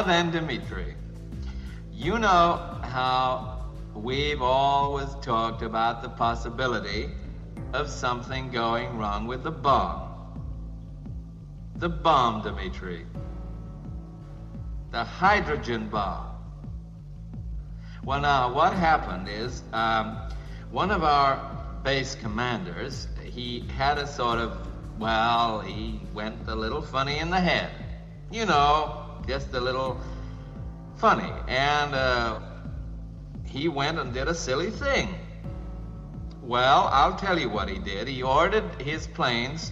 Love and Dimitri, you know how we've always talked about the possibility of something going wrong with the bomb. The bomb, Dimitri. The hydrogen bomb. Well, now, what happened is one of our base commanders, he had a sort of, well, he went a little funny in the head. You know, just a little funny. And he went and did a silly thing. Well, I'll tell you what he did. He ordered his planes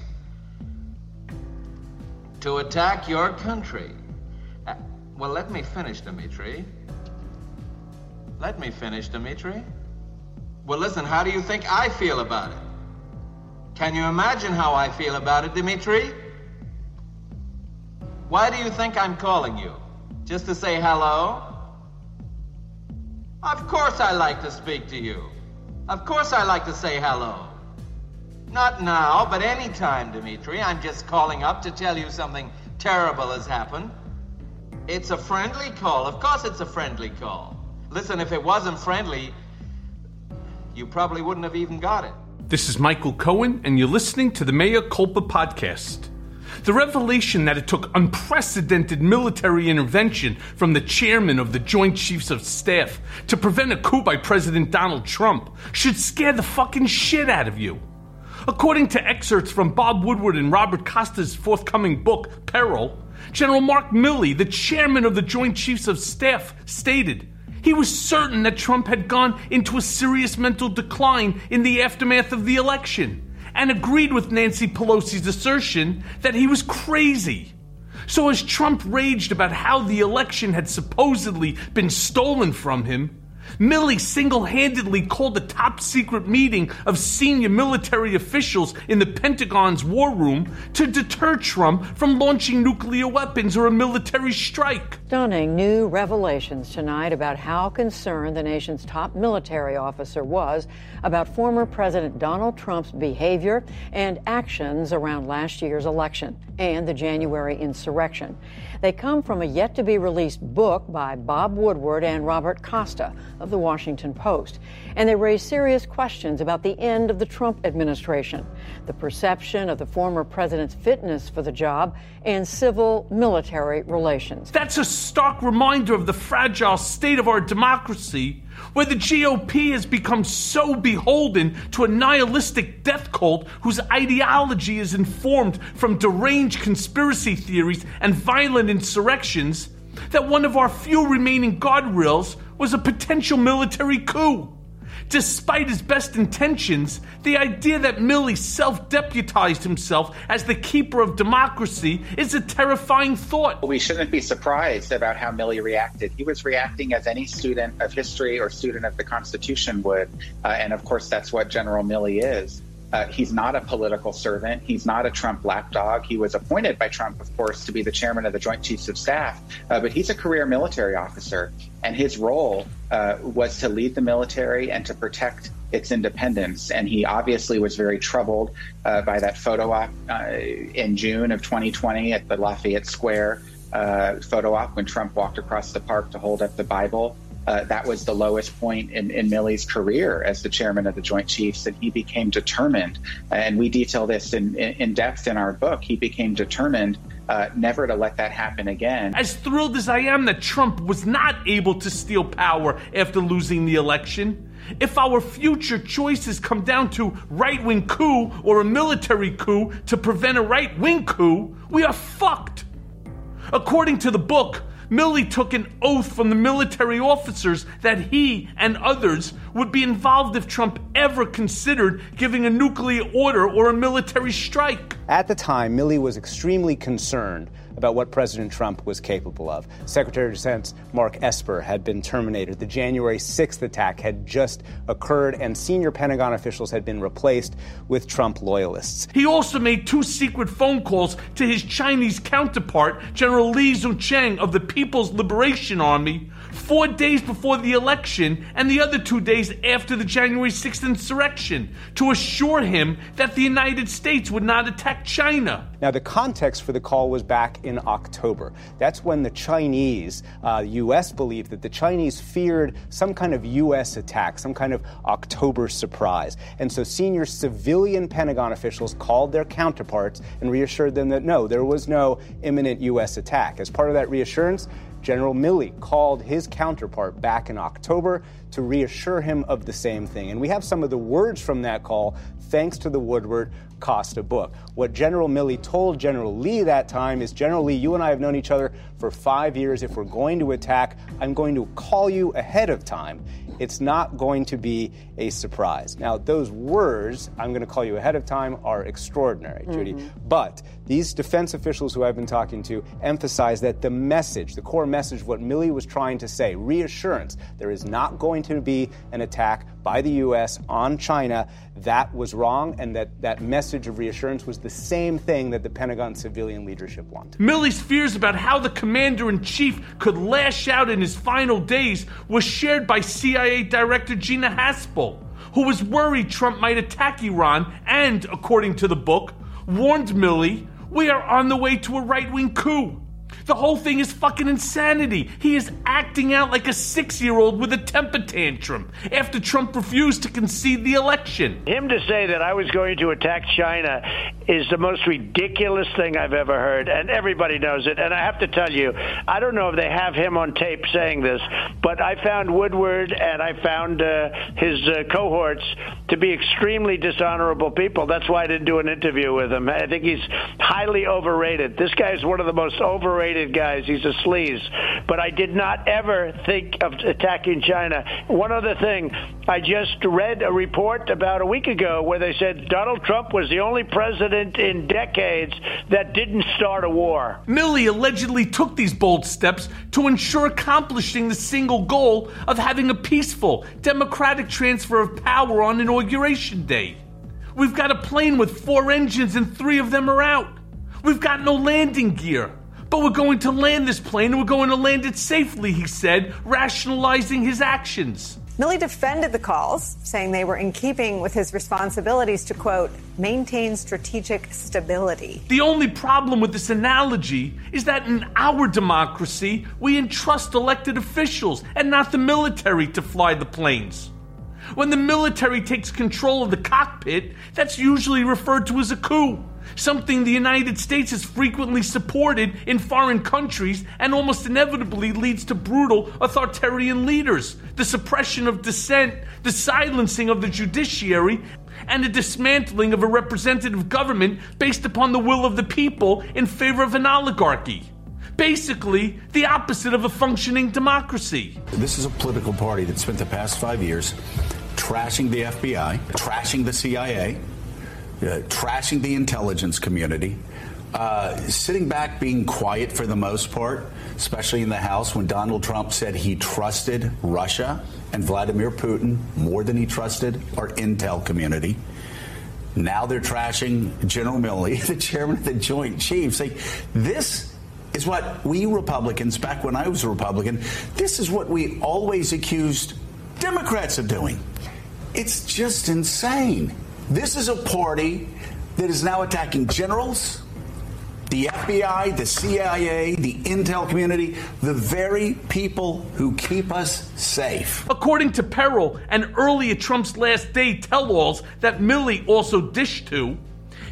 to attack your country. Well, let me finish, Dimitri. Let me finish, Dimitri. Well, listen, how do you think I feel about it? Can you imagine how I feel about it, Dimitri? Why do you think I'm calling you? Just to say hello? Of course I like to speak to you. Of course I like to say hello. Not now, but anytime, Dimitri. I'm just calling up to tell you something terrible has happened. It's a friendly call. Of course it's a friendly call. Listen, if it wasn't friendly, you probably wouldn't have even got it. This is Michael Cohen, and you're listening to the Mea Culpa podcast. The revelation that it took unprecedented military intervention from the chairman of the Joint Chiefs of Staff to prevent a coup by President Donald Trump should scare the fucking shit out of you. According to excerpts from Bob Woodward and Robert Costa's forthcoming book, Peril, General Mark Milley, the chairman of the Joint Chiefs of Staff, stated he was certain that Trump had gone into a serious mental decline in the aftermath of the election, and agreed with Nancy Pelosi's assertion that he was crazy. So as Trump raged about how the election had supposedly been stolen from him, Milley single-handedly called a top-secret meeting of senior military officials in the Pentagon's war room to deter Trump from launching nuclear weapons or a military strike. Stunning new revelations tonight about how concerned the nation's top military officer was about former President Donald Trump's behavior and actions around last year's election and the January insurrection. They come from a yet-to-be-released book by Bob Woodward and Robert Costa of The Washington Post, and they raise serious questions about the end of the Trump administration, the perception of the former president's fitness for the job, and civil-military relations. That's a stark reminder of the fragile state of our democracy, where the GOP has become so beholden to a nihilistic death cult whose ideology is informed from deranged conspiracy theories and violent insurrections that one of our few remaining guardrails was a potential military coup. Despite his best intentions, the idea that Milley self-deputized himself as the keeper of democracy is a terrifying thought. We shouldn't be surprised about how Milley reacted. He was reacting as any student of history or student of the Constitution would. And of course, that's what General Milley is. He's not a political servant. He's not a Trump lapdog. He was appointed by Trump, of course, to be the chairman of the Joint Chiefs of Staff. But he's a career military officer, and his role was to lead the military and to protect its independence. And he obviously was very troubled by that photo op in June of 2020 at the Lafayette Square photo op when Trump walked across the park to hold up the Bible. That was the lowest point in Milley's career as the chairman of the Joint Chiefs, and he became determined. And we detail this in depth in our book. He became determined never to let that happen again. As thrilled as I am that Trump was not able to steal power after losing the election, if our future choices come down to right-wing coup or a military coup to prevent a right-wing coup, we are fucked. According to the book, Milley took an oath from the military officers that he and others would be involved if Trump ever considered giving a nuclear order or a military strike. At the time, Milley was extremely concerned about what President Trump was capable of. Secretary of Defense Mark Esper had been terminated. The January 6th attack had just occurred, and senior Pentagon officials had been replaced with Trump loyalists. He also made two secret phone calls to his Chinese counterpart, General Li Zuocheng of the People's Liberation Army, 4 days before the election and the other 2 days after the January 6th insurrection to assure him that the United States would not attack China. Now, the context for the call was back in October. That's when the Chinese, U.S. believed that the Chinese feared some kind of U.S. attack, some kind of October surprise. And so senior civilian Pentagon officials called their counterparts and reassured them that, no, there was no imminent U.S. attack. As part of that reassurance, General Milley called his counterpart back in October to reassure him of the same thing. And we have some of the words from that call, thanks to the Woodward-Costa book. What General Milley told General Lee that time is, General Lee, you and I have known each other for 5 years. If we're going to attack, I'm going to call you ahead of time. It's not going to be a surprise. Now, those words, I'm going to call you ahead of time, are extraordinary, Judy. Mm-hmm. But these defense officials who I've been talking to emphasize that the message, the core message, what Milley was trying to say, reassurance, there is not going to be an attack by the U.S. on China, that was wrong, and that message of reassurance was the same thing that the Pentagon civilian leadership wanted. Milley's fears about how the commander-in-chief could lash out in his final days was shared by CIA Director Gina Haspel, who was worried Trump might attack Iran and, according to the book, warned Milley, we are on the way to a right-wing coup. The whole thing is fucking insanity. He is acting out like a 6-year-old with a temper tantrum after Trump refused to concede the election. Him to say that I was going to attack China is the most ridiculous thing I've ever heard, and everybody knows it. And I have to tell you, I don't know if they have him on tape saying this, but I found Woodward and I found his cohorts to be extremely dishonorable people. That's why I didn't do an interview with him. I think he's highly overrated. This guy is one of the most overrated guys. He's a sleaze. But I did not ever think of attacking China. One other thing, I just read a report about a week ago where they said Donald Trump was the only president in decades that didn't start a war. Milley allegedly took these bold steps to ensure accomplishing the single goal of having a peaceful, democratic transfer of power on Inauguration Day. We've got a plane with 4 engines and 3 of them are out. We've got no landing gear. But we're going to land this plane, and we're going to land it safely, he said, rationalizing his actions. Milley defended the calls, saying they were in keeping with his responsibilities to, quote, maintain strategic stability. The only problem with this analogy is that in our democracy, we entrust elected officials and not the military to fly the planes. When the military takes control of the cockpit, that's usually referred to as a coup. Something the United States has frequently supported in foreign countries and almost inevitably leads to brutal authoritarian leaders, the suppression of dissent, the silencing of the judiciary, and the dismantling of a representative government based upon the will of the people in favor of an oligarchy. Basically, the opposite of a functioning democracy. This is a political party that spent the past 5 years trashing the FBI, trashing the CIA, trashing the intelligence community, sitting back, being quiet for the most part, especially in the House when Donald Trump said he trusted Russia and Vladimir Putin more than he trusted our intel community. Now they're trashing General Milley, the chairman of the Joint Chiefs. Like, this is what we Republicans, back when I was a Republican, this is what we always accused Democrats of doing. It's just insane. This is a party that is now attacking generals, the FBI, the CIA, the intel community, the very people who keep us safe. According to Peril and early at Trump's last day tell-alls that Milley also dished to,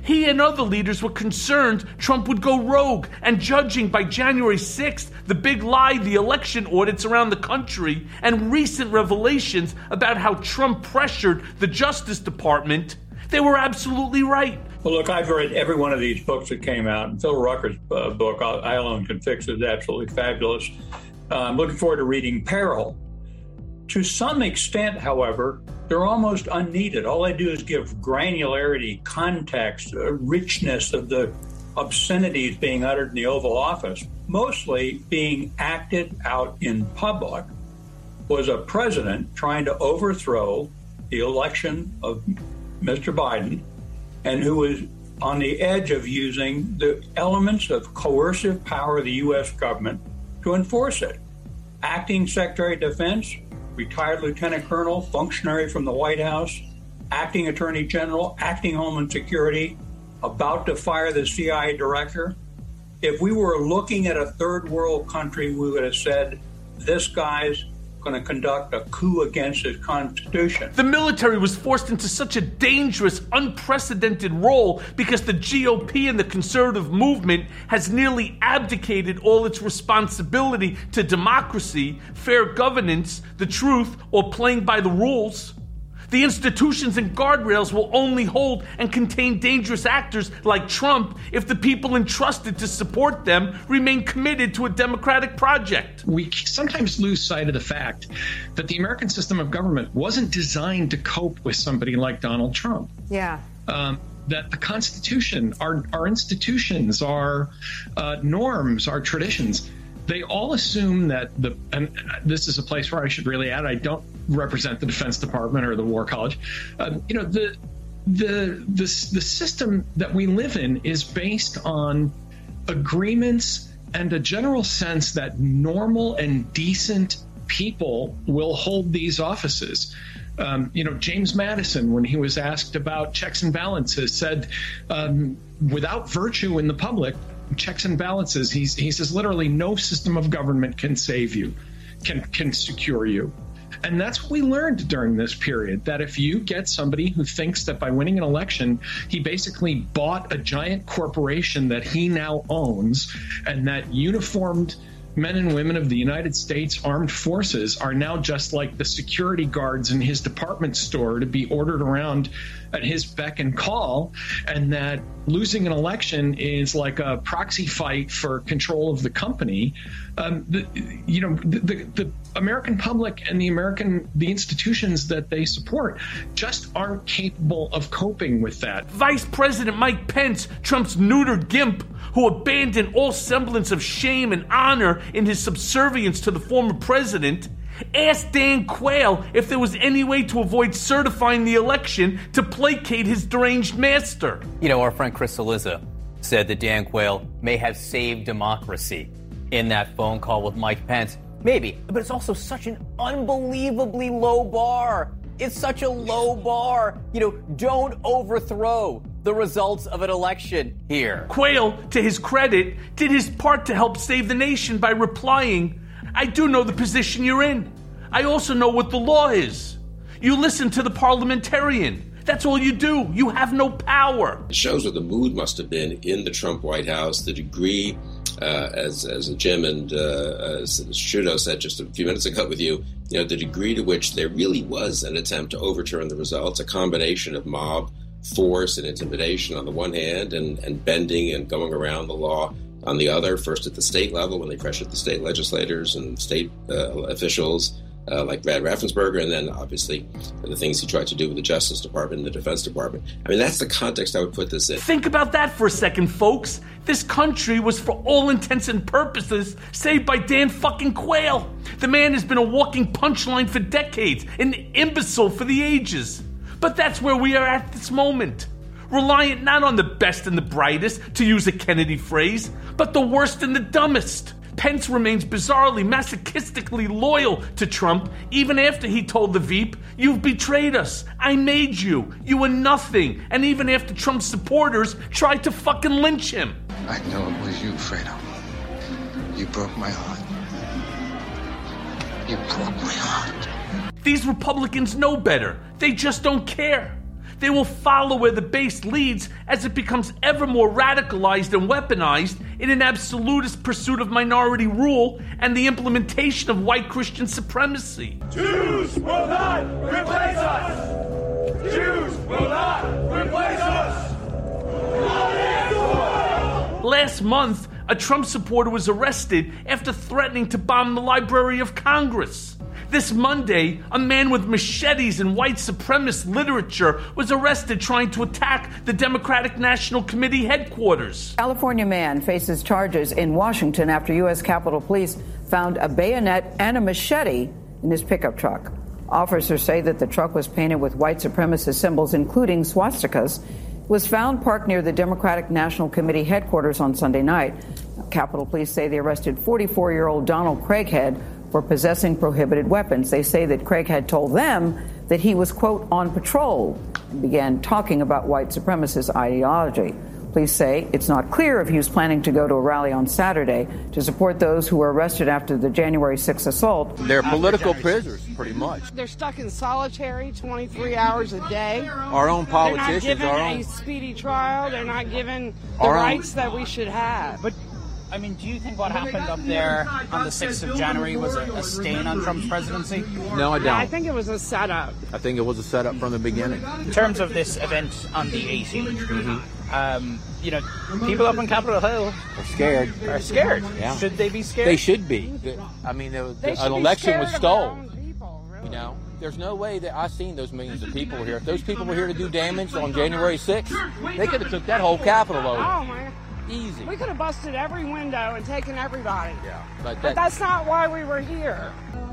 he and other leaders were concerned Trump would go rogue, and judging by January 6th, the big lie, the election audits around the country, and recent revelations about how Trump pressured the Justice Department, they were absolutely right. Well, look, I've read every one of these books that came out, and Phil Rucker's book, I Alone Can Fix It, is absolutely fabulous. I'm looking forward to reading Peril. To some extent, however, they're almost unneeded. All they do is give granularity, context, richness of the obscenities being uttered in the Oval Office, mostly being acted out in public, was a president trying to overthrow the election of Mr. Biden, and who was on the edge of using the elements of coercive power of the U.S. government to enforce it. Acting Secretary of Defense, retired Lieutenant Colonel, functionary from the White House, Acting Attorney General, Acting Homeland Security, about to fire the CIA director. If we were looking at a third world country, we would have said, this guy's going to conduct a coup against his constitution. The military was forced into such a dangerous, unprecedented role because the GOP and the conservative movement has nearly abdicated all its responsibility to democracy, fair governance, the truth, or playing by the rules. The institutions and guardrails will only hold and contain dangerous actors like Trump if the people entrusted to support them remain committed to a democratic project. We sometimes lose sight of the fact that the American system of government wasn't designed to cope with somebody like Donald Trump. Yeah. That the Constitution, our institutions, our norms, our traditions, they all assume that and this is a place where I should really add, I don't represent the Defense Department or the War College. The system that we live in is based on agreements and a general sense that normal and decent people will hold these offices. James Madison, when he was asked about checks and balances, said, without virtue in the public, checks and balances, he says literally no system of government can save you, can secure you. And that's what we learned during this period, that if you get somebody who thinks that by winning an election, he basically bought a giant corporation that he now owns, and that uniformed men and women of the United States Armed Forces are now just like the security guards in his department store to be ordered around at his beck and call, and that losing an election is like a proxy fight for control of the company. The American public and the institutions that they support just aren't capable of coping with that. Vice President Mike Pence, Trump's neutered gimp, who abandoned all semblance of shame and honor in his subservience to the former president, asked Dan Quayle if there was any way to avoid certifying the election to placate his deranged master. You know, our friend Chris Cillizza said that Dan Quayle may have saved democracy in that phone call with Mike Pence. Maybe, but it's also such an unbelievably low bar. It's such a low bar. You know, don't overthrow the results of an election here. Quayle, to his credit, did his part to help save the nation by replying, I do know the position you're in. I also know what the law is. You listen to the parliamentarian. That's all you do. You have no power. It shows what the mood must have been in the Trump White House, the degree, as Jim and Sciutto said just a few minutes ago with you, you know, the degree to which there really was an attempt to overturn the results, a combination of mob force and intimidation on the one hand and bending and going around the law on the other, first at the state level when they pressured the state legislators and state officials like Brad Raffensperger, and then obviously the things he tried to do with the Justice Department and the Defense Department. I mean, that's the context I would put this in. Think about that for a second, folks. This country was, for all intents and purposes, saved by Dan fucking Quayle. The man has been a walking punchline for decades, an imbecile for the ages. But that's where we are at this moment. Reliant not on the best and the brightest, to use a Kennedy phrase, but the worst and the dumbest. Pence remains bizarrely, masochistically loyal to Trump, even after he told the Veep, you've betrayed us, I made you, you were nothing, and even after Trump's supporters tried to fucking lynch him. I know it was you, Fredo. You broke my heart. You broke my heart. These Republicans know better. They just don't care. They will follow where the base leads as it becomes ever more radicalized and weaponized in an absolutist pursuit of minority rule and the implementation of white Christian supremacy. Jews will not replace us! Jews will not replace us! Last month, a Trump supporter was arrested after threatening to bomb the Library of Congress. This Monday, a man with machetes and white supremacist literature was arrested trying to attack the Democratic National Committee headquarters. California man faces charges in Washington after U.S. Capitol Police found a bayonet and a machete in his pickup truck. Officers say that the truck was painted with white supremacist symbols, including swastikas, was found parked near the Democratic National Committee headquarters on Sunday night. Capitol Police say they arrested 44-year-old Donald Craighead, for possessing prohibited weapons. They say that Craighead told them that he was, quote, on patrol and began talking about white supremacist ideology. Police say it's not clear if he was planning to go to a rally on Saturday to support those who were arrested after the January 6th assault. They're political prisoners, pretty much. They're stuck in solitary 23 hours a day. Our own politicians. They're not given a speedy trial. They're not given the rights that we should have. But, I mean, do you think what happened up there on the 6th of January was a stain on Trump's presidency? No, I don't. I think it was a setup. I think it was a setup from the beginning. In terms of this event on the 18th, you know, people up on Capitol Hill are scared. Yeah. Should they be scared? They should be. I mean, an election was stolen. Really. You know, there's no way that I've seen those millions of people here. If those people were here to do damage on January 6th, they could have took that whole Capitol over. Oh, my. Easy. We could have busted every window and taken everybody. Yeah, but that's not why we were here.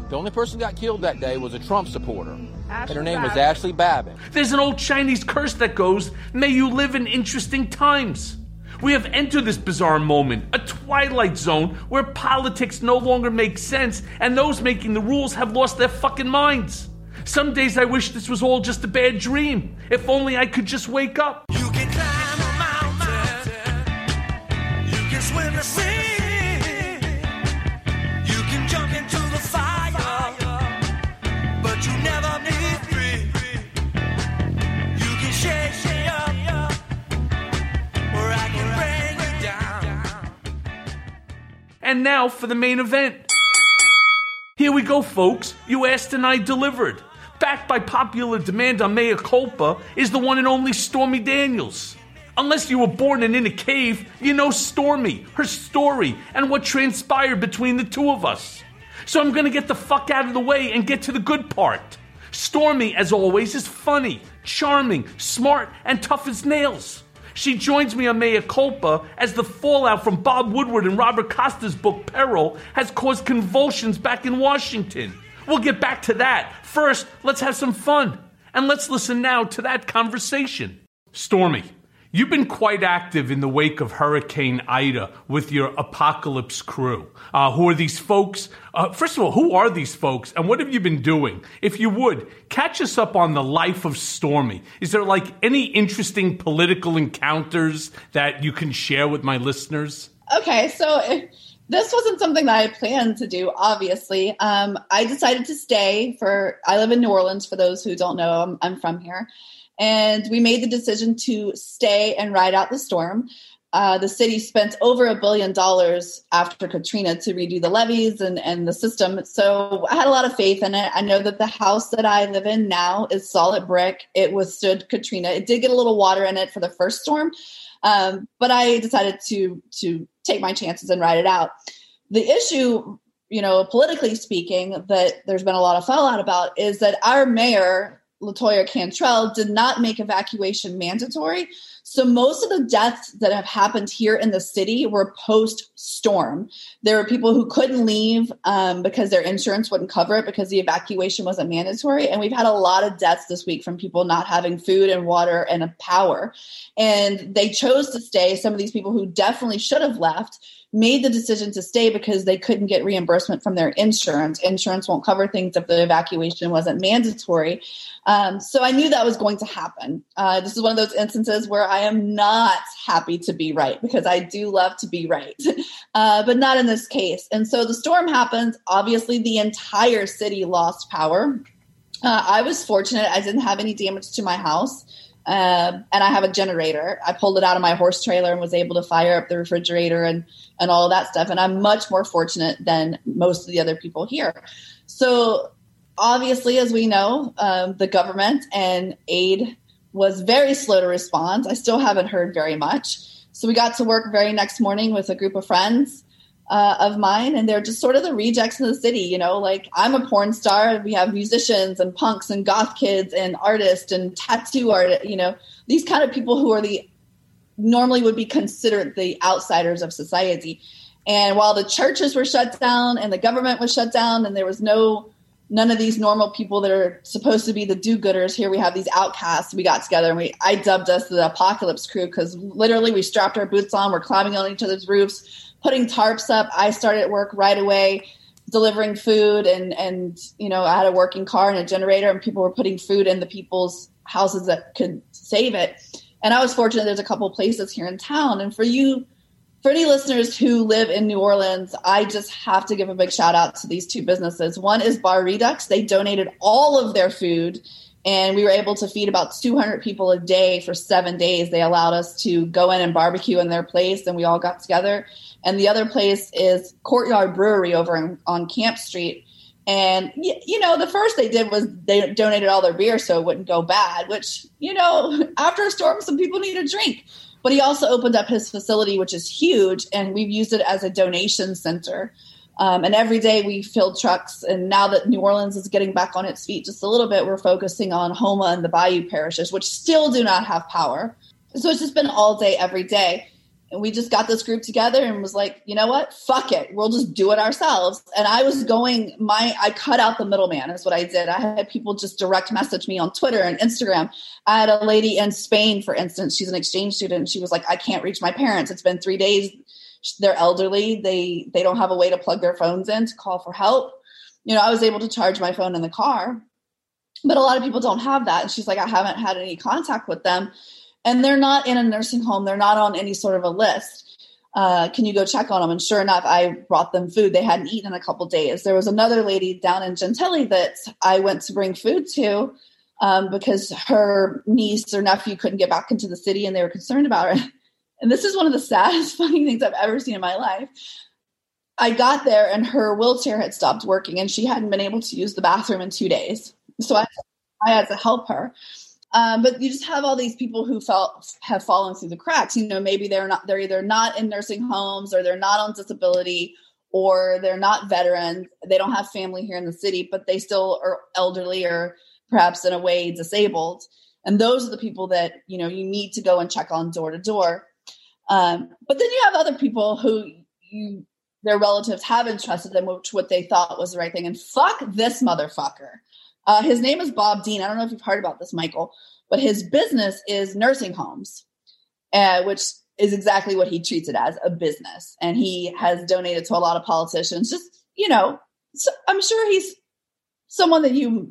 The only person that got killed that day was a Trump supporter, and her name was Ashli Babbitt. There's an old Chinese curse that goes, "May you live in interesting times." We have entered this bizarre moment, a twilight zone where politics no longer makes sense, and those making the rules have lost their fucking minds. Some days I wish this was all just a bad dream. If only I could just wake up. You can climb a mountain. You can swim the sea. And now for the main event. Here we go, folks. You asked and I delivered. Backed by popular demand on Mea Culpa is the one and only Stormy Daniels. Unless you were born and in a cave, you know Stormy, her story, and what transpired between the two of us. So I'm going to get the fuck out of the way and get to the good part. Stormy, as always, is funny, charming, smart, and tough as nails. She joins me on Mea Culpa as the fallout from Bob Woodward and Robert Costa's book Peril has caused convulsions back in Washington. We'll get back to that. First, let's have some fun. And let's listen now to that conversation. Stormy, you've been quite active in the wake of Hurricane Ida with your apocalypse crew. Who are these folks? First of all, who are these folks and what have you been doing? If you would, catch us up on the life of Stormy. Is there like any interesting political encounters that you can share with my listeners? Okay, so this wasn't something that I planned to do, obviously. I decided to stay I live in New Orleans, for those who don't know, I'm from here. And we made the decision to stay and ride out the storm. The city spent over $1 billion after Katrina to redo the levees and the system. So I had a lot of faith in it. I know that the house that I live in now is solid brick. It withstood Katrina. It did get a little water in it for the first storm. But I decided to take my chances and ride it out. The issue, you know, politically speaking, that there's been a lot of fallout about is that our mayor, Latoya Cantrell, did not make evacuation mandatory. So most of the deaths that have happened here in the city were post-storm. There were people who couldn't leave because their insurance wouldn't cover it because the evacuation wasn't mandatory. And we've had a lot of deaths this week from people not having food and water and power. And they chose to stay. Some of these people who definitely should have left made the decision to stay because they couldn't get reimbursement from their insurance. Insurance won't cover things if the evacuation wasn't mandatory. So I knew that was going to happen. This is one of those instances where I am not happy to be right because I do love to be right, but not in this case. And so the storm happens. Obviously, the entire city lost power. I was fortunate. I didn't have any damage to my house. And I have a generator. I pulled it out of my horse trailer and was able to fire up the refrigerator and all that stuff. And I'm much more fortunate than most of the other people here. So obviously, as we know, the government and aid was very slow to respond. I still haven't heard very much. So we got to work very next morning with a group of friends of mine, and they're just sort of the rejects in the city, you know, like I'm a porn star. We have musicians and punks and goth kids and artists and tattoo artists, you know, these kind of people who are normally would be considered the outsiders of society. And while the churches were shut down and the government was shut down and there was none of these normal people that are supposed to be the do-gooders, here we have these outcasts. We got together and I dubbed us the apocalypse crew because literally we strapped our boots on, we're climbing on each other's roofs, putting tarps up. I started work right away delivering food and, you know, I had a working car and a generator, and people were putting food in the people's houses that could save it. And I was fortunate. There's a couple places here in town. And for you, for any listeners who live in New Orleans, I just have to give a big shout out to these two businesses. One is Bar Redux. They donated all of their food, and we were able to feed about 200 people a day for 7 days. They allowed us to go in and barbecue in their place, and we all got together. And the other place is Courtyard Brewery over on Camp Street. And, you know, the first they did was they donated all their beer so it wouldn't go bad, which, you know, after a storm, some people need a drink. But he also opened up his facility, which is huge, and we've used it as a donation center. And every day we fill trucks. And now that New Orleans is getting back on its feet just a little bit, we're focusing on Houma and the Bayou parishes, which still do not have power. So it's just been all day, every day. And we just got this group together and was like, you know what? Fuck it. We'll just do it ourselves. And I was going, I cut out the middleman is what I did. I had people just direct message me on Twitter and Instagram. I had a lady in Spain, for instance, she's an exchange student. And she was like, I can't reach my parents. It's been 3 days. They're elderly. They don't have a way to plug their phones in to call for help. You know, I was able to charge my phone in the car, but a lot of people don't have that. And she's like, I haven't had any contact with them. And they're not in a nursing home. They're not on any sort of a list. Can you go check on them? And sure enough, I brought them food. They hadn't eaten in a couple days. There was another lady down in Gentilly that I went to bring food to because her niece or nephew couldn't get back into the city and they were concerned about her. And this is one of the saddest fucking things I've ever seen in my life. I got there and her wheelchair had stopped working and she hadn't been able to use the bathroom in 2 days. So I had to help her. But you just have all these people who have fallen through the cracks. You know, maybe they're either not in nursing homes or they're not on disability or they're not veterans. They don't have family here in the city, but they still are elderly or perhaps in a way disabled. And those are the people that, you know, you need to go and check on door to door. But then you have other people who their relatives have entrusted them with what they thought was the right thing. And fuck this motherfucker. His name is Bob Dean. I don't know if you've heard about this, Michael, but his business is nursing homes, which is exactly what he treats it as, a business. And he has donated to a lot of politicians. Just, you know, so I'm sure he's someone that you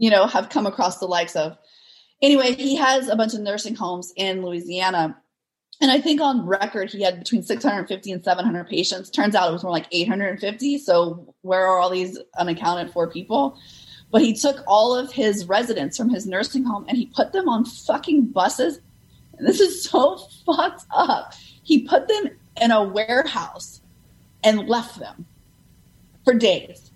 know, have come across the likes of. Anyway, he has a bunch of nursing homes in Louisiana. And I think on record, he had between 650 and 700 patients. Turns out it was more like 850. So where are all these unaccounted for people? But he took all of his residents from his nursing home and he put them on fucking buses. And this is so fucked up. He put them in a warehouse and left them for days.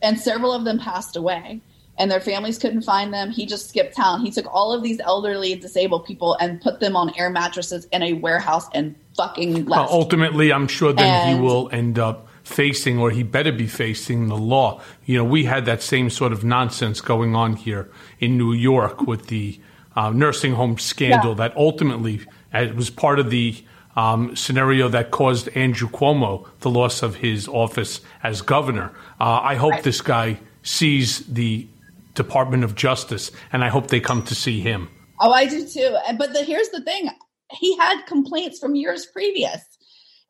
And several of them passed away and their families couldn't find them. He just skipped town. He took all of these elderly and disabled people and put them on air mattresses in a warehouse and fucking left. Ultimately, I'm sure then he will end up facing, or he better be facing, the law. You know, we had that same sort of nonsense going on here in New York with the nursing home scandal that ultimately was part of the scenario that caused Andrew Cuomo the loss of his office as governor. I hope this guy sees the Department of Justice, and I hope they come to see him. Oh, I do too. But here's the thing. He had complaints from years previous.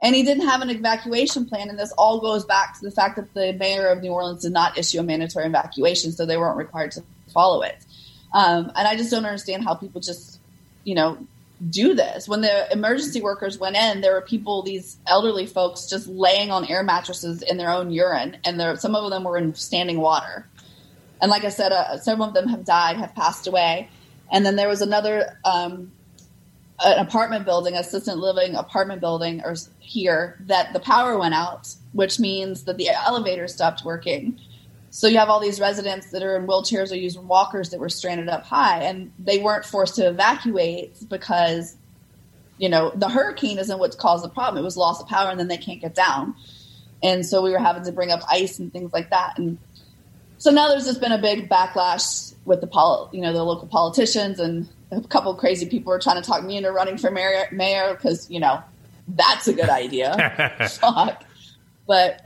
And he didn't have an evacuation plan. And this all goes back to the fact that the mayor of New Orleans did not issue a mandatory evacuation, so they weren't required to follow it. And I just don't understand how people just, you know, do this. When the emergency workers went in, there were people, these elderly folks, just laying on air mattresses in their own urine. And some of them were in standing water. And like I said, some of them have died, have passed away. And then there was another an apartment building, assisted living apartment building or here that the power went out, which means that the elevator stopped working. So you have all these residents that are in wheelchairs or using walkers that were stranded up high, and they weren't forced to evacuate because, you know, the hurricane isn't what caused the problem. It was loss of power, and then they can't get down. And so we were having to bring up ice and things like that. And so now there's just been a big backlash with the local politicians, and a couple of crazy people are trying to talk me into running for mayor because, you know, that's a good idea. Fuck. But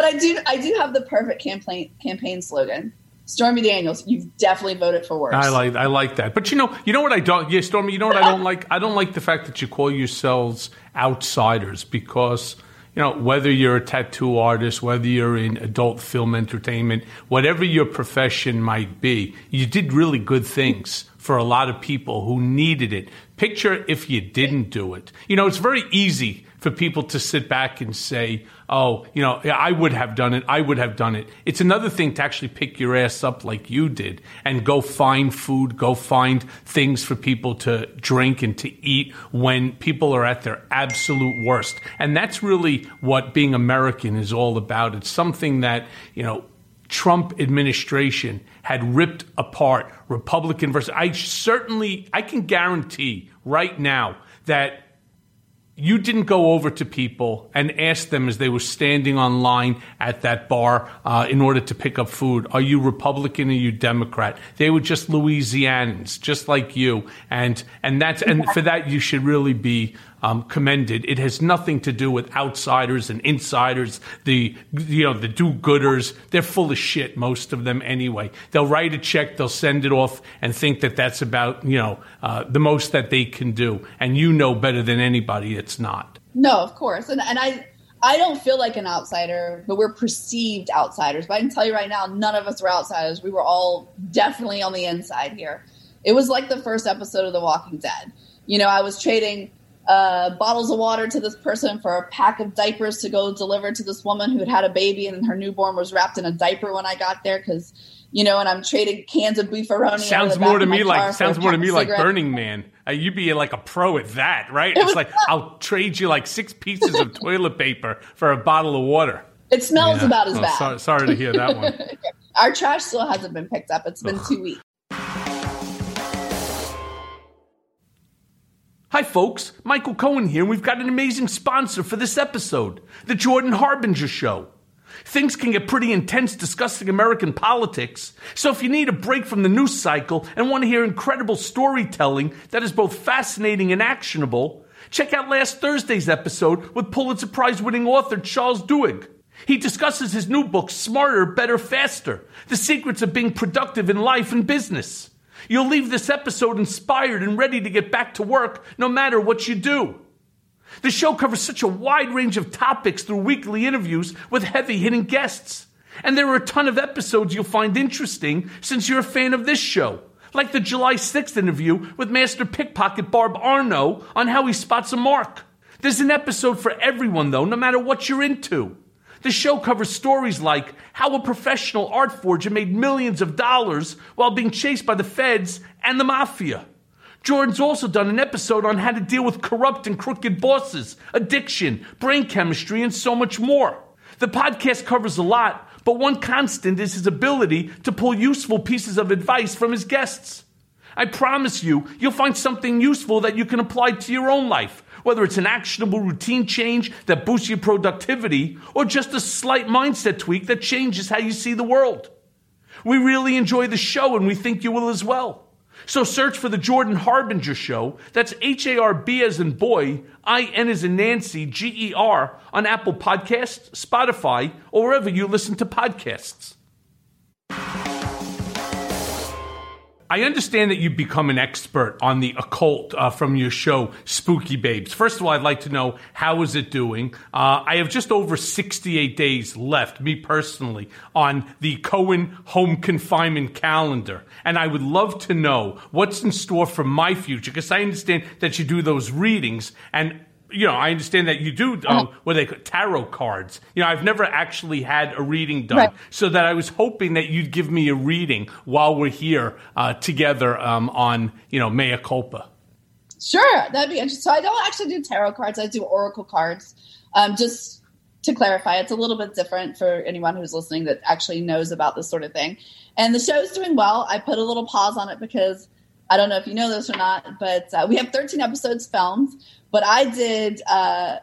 I do have the perfect campaign slogan. Stormy Daniels, you've definitely voted for worse. I like that. But you know what I don't. Yeah, Stormy. You know what I don't like. I don't like the fact that you call yourselves outsiders because you know, whether you're a tattoo artist, whether you're in adult film entertainment, whatever your profession might be, you did really good things for a lot of people who needed it. Picture if you didn't do it. You know, it's very easy for people to sit back and say, oh, you know, I would have done it. I would have done it. It's another thing to actually pick your ass up like you did and go find food, go find things for people to drink and to eat when people are at their absolute worst. And that's really what being American is all about. It's something that, you know, Trump administration had ripped apart. Republican versus, I can guarantee right now that you didn't go over to people and ask them as they were standing online at that bar in order to pick up food, are you Republican or are you Democrat? They were just Louisianans, just like you. And for that, you should really be commended. It has nothing to do with outsiders and insiders, the do-gooders. They're full of shit, most of them anyway. They'll write a check, they'll send it off, and think that that's about, you know, the most that they can do. And you know better than anybody it's not. No, of course. And I don't feel like an outsider, but we're perceived outsiders. But I can tell you right now, none of us were outsiders. We were all definitely on the inside here. It was like the first episode of The Walking Dead. You know, I was trading bottles of water to this person for a pack of diapers to go deliver to this woman who had had a baby and her newborn was wrapped in a diaper when I got there because, you know, and I'm trading cans of beefaroni. Sounds more to me like Burning Man. You'd be like a pro at that, right? It's like I'll trade you like 6 pieces of toilet paper for a bottle of water. It smells about as bad. Sorry to hear that one. Our trash still hasn't been picked up. It's been 2 weeks. Hi folks, Michael Cohen here, and we've got an amazing sponsor for this episode, The Jordan Harbinger Show. Things can get pretty intense discussing American politics, so if you need a break from the news cycle and want to hear incredible storytelling that is both fascinating and actionable, check out last Thursday's episode with Pulitzer Prize-winning author Charles Duhigg. He discusses his new book, Smarter, Better, Faster, The Secrets of Being Productive in Life and Business. You'll leave this episode inspired and ready to get back to work no matter what you do. The show covers such a wide range of topics through weekly interviews with heavy-hitting guests. And there are a ton of episodes you'll find interesting since you're a fan of this show, like the July 6th interview with master pickpocket Barb Arno on how he spots a mark. There's an episode for everyone, though, no matter what you're into. The show covers stories like how a professional art forger made millions of dollars while being chased by the feds and the mafia. Jordan's also done an episode on how to deal with corrupt and crooked bosses, addiction, brain chemistry, and so much more. The podcast covers a lot, but one constant is his ability to pull useful pieces of advice from his guests. I promise you, you'll find something useful that you can apply to your own life, whether it's an actionable routine change that boosts your productivity or just a slight mindset tweak that changes how you see the world. We really enjoy the show and we think you will as well. So search for The Jordan Harbinger Show, that's H-A-R-B as in boy, I-N as in Nancy, G-E-R, on Apple Podcasts, Spotify, or wherever you listen to podcasts. I understand that you've become an expert on the occult from your show, Spooky Babes. First of all, I'd like to know, how is it doing? I have just over 68 days left, me personally, on the Cohen home confinement calendar. And I would love to know what's in store for my future, because I understand that you do those readings, and you know, I understand that you do what they call tarot cards. You know, I've never actually had a reading done, right. So that I was hoping that you'd give me a reading while we're here together on, you know, Mea Culpa. Sure, that'd be interesting. So I don't actually do tarot cards; I do oracle cards. Just to clarify, it's a little bit different for anyone who's listening that actually knows about this sort of thing. And the show's doing well. I put a little pause on it because I don't know if you know this or not, but we have 13 episodes filmed. But I did The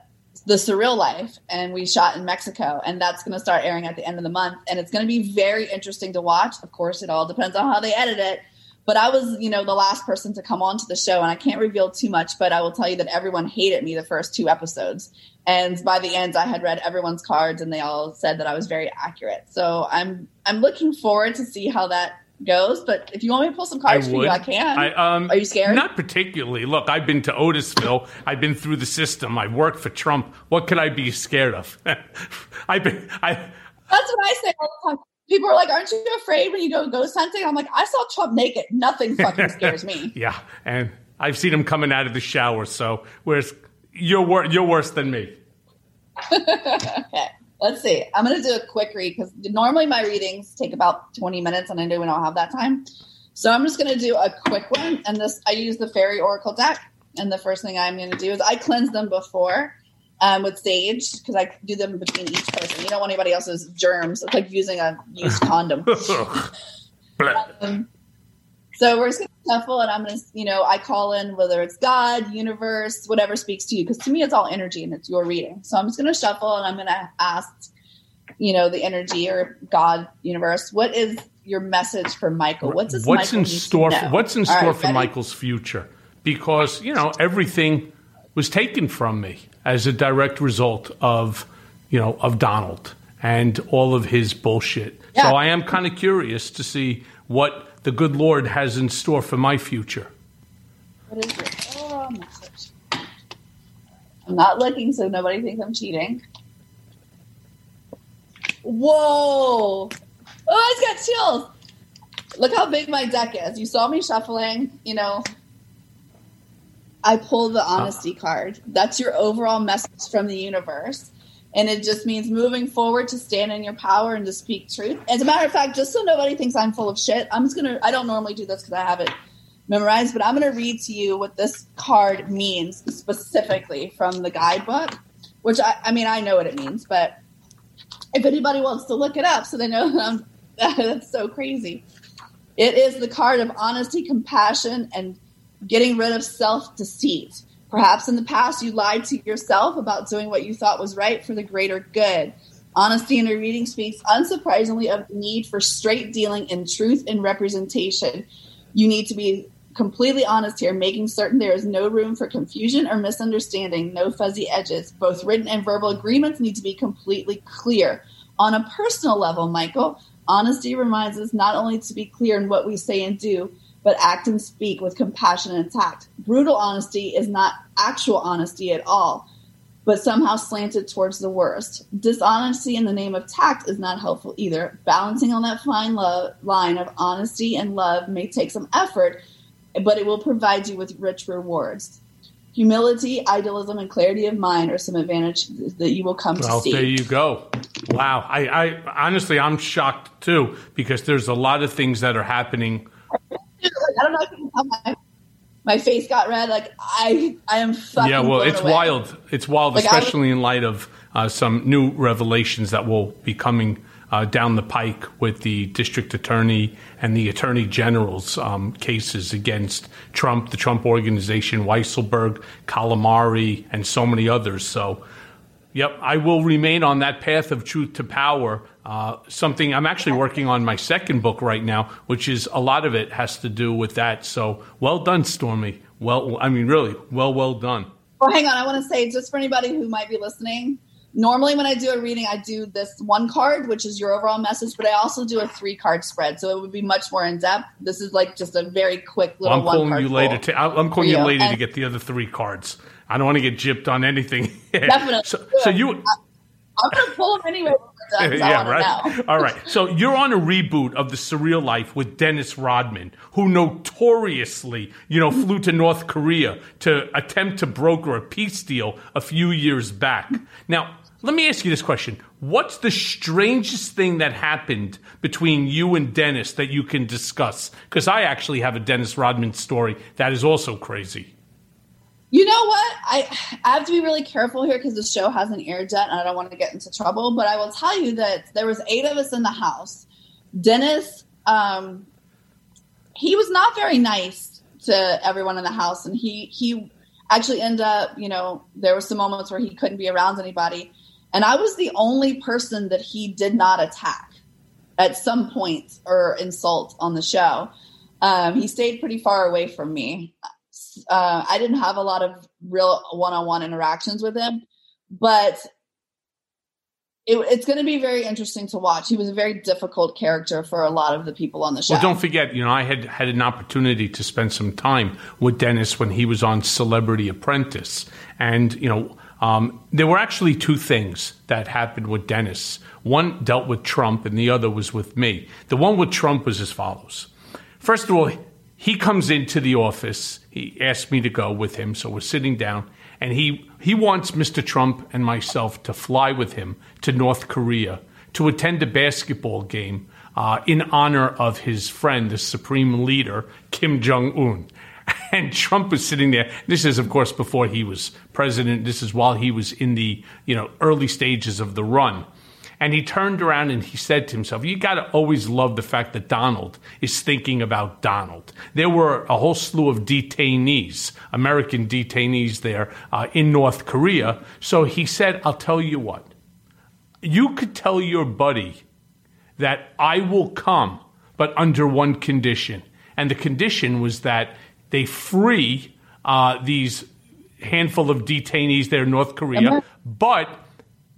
Surreal Life, and we shot in Mexico, and that's going to start airing at the end of the month. And it's going to be very interesting to watch. Of course, it all depends on how they edit it. But I was, you know, the last person to come on to the show, and I can't reveal too much, but I will tell you that everyone hated me the first 2 episodes. And by the end, I had read everyone's cards, and they all said that I was very accurate. So I'm looking forward to see how that goes, but if you want me to pull some cards for you, I can. Are you scared? Not particularly. Look, I've been to Otisville. I've been through the system. I work for Trump. What could I be scared of? That's what I say all the time. People are like, aren't you afraid when you go ghost hunting? I'm like, I saw Trump naked. Nothing fucking scares me. Yeah, and I've seen him coming out of the shower, so you're worse than me. Okay, let's see. I'm going to do a quick read because normally my readings take about 20 minutes, and I know we don't have that time. So I'm just going to do a quick one, and this I use the Fairy Oracle deck, and the first thing I'm going to do is I cleanse them before with sage, because I do them between each person. You don't want anybody else's germs. It's like using a used condom. So we're just going to shuffle, and I'm going to, I call in whether it's God, universe, whatever speaks to you, because to me it's all energy and it's your reading. So I'm just going to shuffle, and I'm going to ask, the energy or God, universe, what is your message for Michael? What's in store for Michael's future? Because everything was taken from me as a direct result of Donald and all of his bullshit. Yeah. So I am kind of curious to see what the good Lord has in store for my future. What is it? Oh, message. I'm not looking so nobody thinks I'm cheating. Whoa. Oh, I just got chills. Look how big my deck is. You saw me shuffling, I pull the honesty card. That's your overall message from the universe. And it just means moving forward to stand in your power and to speak truth. As a matter of fact, just so nobody thinks I'm full of shit, I don't normally do this because I have it memorized, but I'm going to read to you what this card means specifically from the guidebook, which I know what it means, but if anybody wants to look it up so they know that's so crazy. It is the card of honesty, compassion, and getting rid of self-deceit. Perhaps in the past you lied to yourself about doing what you thought was right for the greater good. Honesty in your reading speaks, unsurprisingly, of the need for straight dealing in truth and representation. You need to be completely honest here, making certain there is no room for confusion or misunderstanding, no fuzzy edges. Both written and verbal agreements need to be completely clear. On a personal level, Michael, honesty reminds us not only to be clear in what we say and do, but act and speak with compassion and tact. Brutal honesty is not actual honesty at all, but somehow slanted towards the worst. Dishonesty in the name of tact is not helpful either. Balancing on that fine line of honesty and love may take some effort, but it will provide you with rich rewards. Humility, idealism, and clarity of mind are some advantages that you will come to see. There you go. Wow. I honestly, I'm shocked too, because there's a lot of things that are happening. I don't know if you can tell my face got red. Like I am fucking. Yeah, well, it's wild. It's wild, like, especially in light of some new revelations that will be coming down the pike with the district attorney and the attorney general's cases against Trump, the Trump Organization, Weisselberg, Calamari, and so many others. So, yep, I will remain on that path of truth to power. Something I'm actually working on my second book right now, which is a lot of it has to do with that. So well done, Stormy. Well, I mean, really, well done. Well, hang on. I want to say, just for anybody who might be listening, normally when I do a reading, I do this one card, which is your overall message, but I also do a 3-card spread. So it would be much more in depth. This is like just a very quick little one. I'm calling you later to get the other 3 cards. I don't want to get gypped on anything. Definitely. So you... I'm going to pull them anyway. Yeah, right. All right. So you're on a reboot of The Surreal Life with Dennis Rodman, who notoriously, flew to North Korea to attempt to broker a peace deal a few years back. Now, let me ask you this question. What's the strangest thing that happened between you and Dennis that you can discuss? Because I actually have a Dennis Rodman story that is also crazy. You know what? I have to be really careful here because the show hasn't aired yet and I don't want to get into trouble. But I will tell you that there was 8 of us in the house. Dennis, he was not very nice to everyone in the house. And he actually ended up, there were some moments where he couldn't be around anybody. And I was the only person that he did not attack at some point or insult on the show. He stayed pretty far away from me. I didn't have a lot of real one-on-one interactions with him, but It's going to be very interesting to watch. He was a very difficult character for a lot of the people on the show. Well, don't forget, you know, I had an opportunity to spend some time with Dennis when he was on Celebrity Apprentice. And, you know, there were actually two things that happened with Dennis. One dealt with Trump and the other was with me. The one with Trump was as follows. First of all, he comes into the office. He asked me to go with him. So we're sitting down. And he wants Mr. Trump and myself to fly with him to North Korea to attend a basketball game in honor of his friend, the supreme leader, Kim Jong-un. And Trump was sitting there. This is, of course, before he was president. This is while he was in the, you know, early stages of the run. And he turned around and he said to himself, you got to always love the fact that Donald is thinking about Donald. There were a whole slew of detainees, American detainees there in North Korea. So he said, I'll tell you what, you could tell your buddy that I will come, but under one condition. And the condition was that they free these handful of detainees there in North Korea, but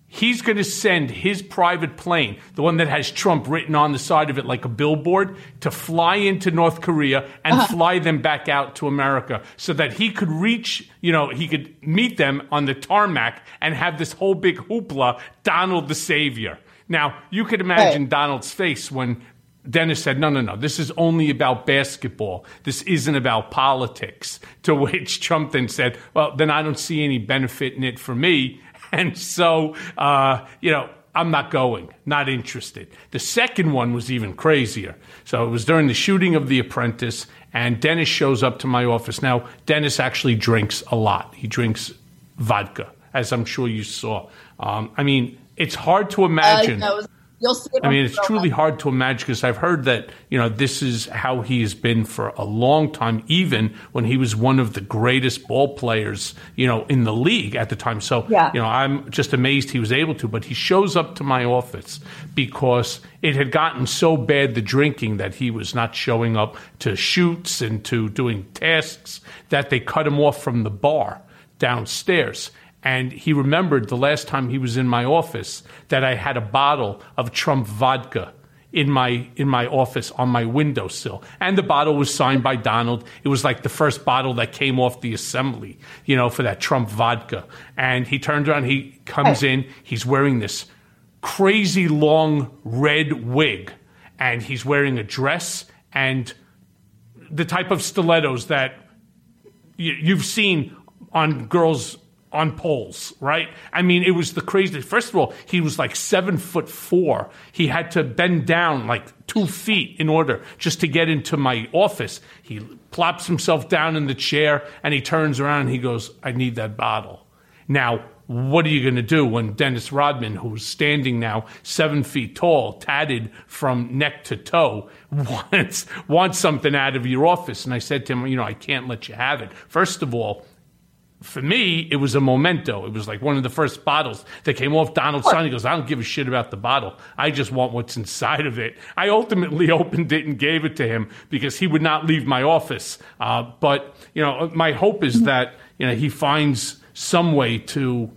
he's going to send his private plane, the one that has Trump written on the side of it like a billboard, to fly into North Korea and fly them back out to America so that he could reach, you know, he could meet them on the tarmac and have this whole big hoopla, Donald the Savior. Now, you could imagine Donald's face when Dennis said, no, this is only about basketball. This isn't about politics. To which Trump then said, well, then I don't see any benefit in it for me. And so, you know, I'm not going, not interested. The second one was even crazier. So it was during the shooting of The Apprentice, and Dennis shows up to my office. Now, Dennis actually drinks a lot. He drinks vodka, as I'm sure you saw. I mean, it's hard to imagine. You'll see it. I mean, it's truly hard to imagine because I've heard that, you know, this is how he has been for a long time, even when he was one of the greatest ball players, you know, in the league at the time. So, you know, I'm just amazed he was able to. But he shows up to my office because it had gotten so bad, the drinking, that he was not showing up to shoots and to doing tasks that they cut him off from the bar downstairs. And he remembered the last time he was in my office that I had a bottle of Trump vodka in my office on my windowsill. And the bottle was signed by Donald. It was like the first bottle that came off the assembly, you know, for that Trump vodka. And he turned around, he comes in, he's wearing this crazy long red wig, and he's wearing a dress and the type of stilettos that you've seen on girls on poles, right? I mean, it was the craziest. First of all, he was like 7'4". He had to bend down like 2 feet in order just to get into my office. He plops himself down in the chair and he turns around and he goes, I need that bottle. Now, what are you going to do when Dennis Rodman, who's standing now 7 feet tall, tatted from neck to toe, wants something out of your office? And I said to him, you know, I can't let you have it. First of all, for me, it was a memento. It was like one of the first bottles that came off Donald's son. He goes, I don't give a shit about the bottle. I just want what's inside of it. I ultimately opened it and gave it to him because he would not leave my office. But, you know, my hope is that, you know, he finds some way to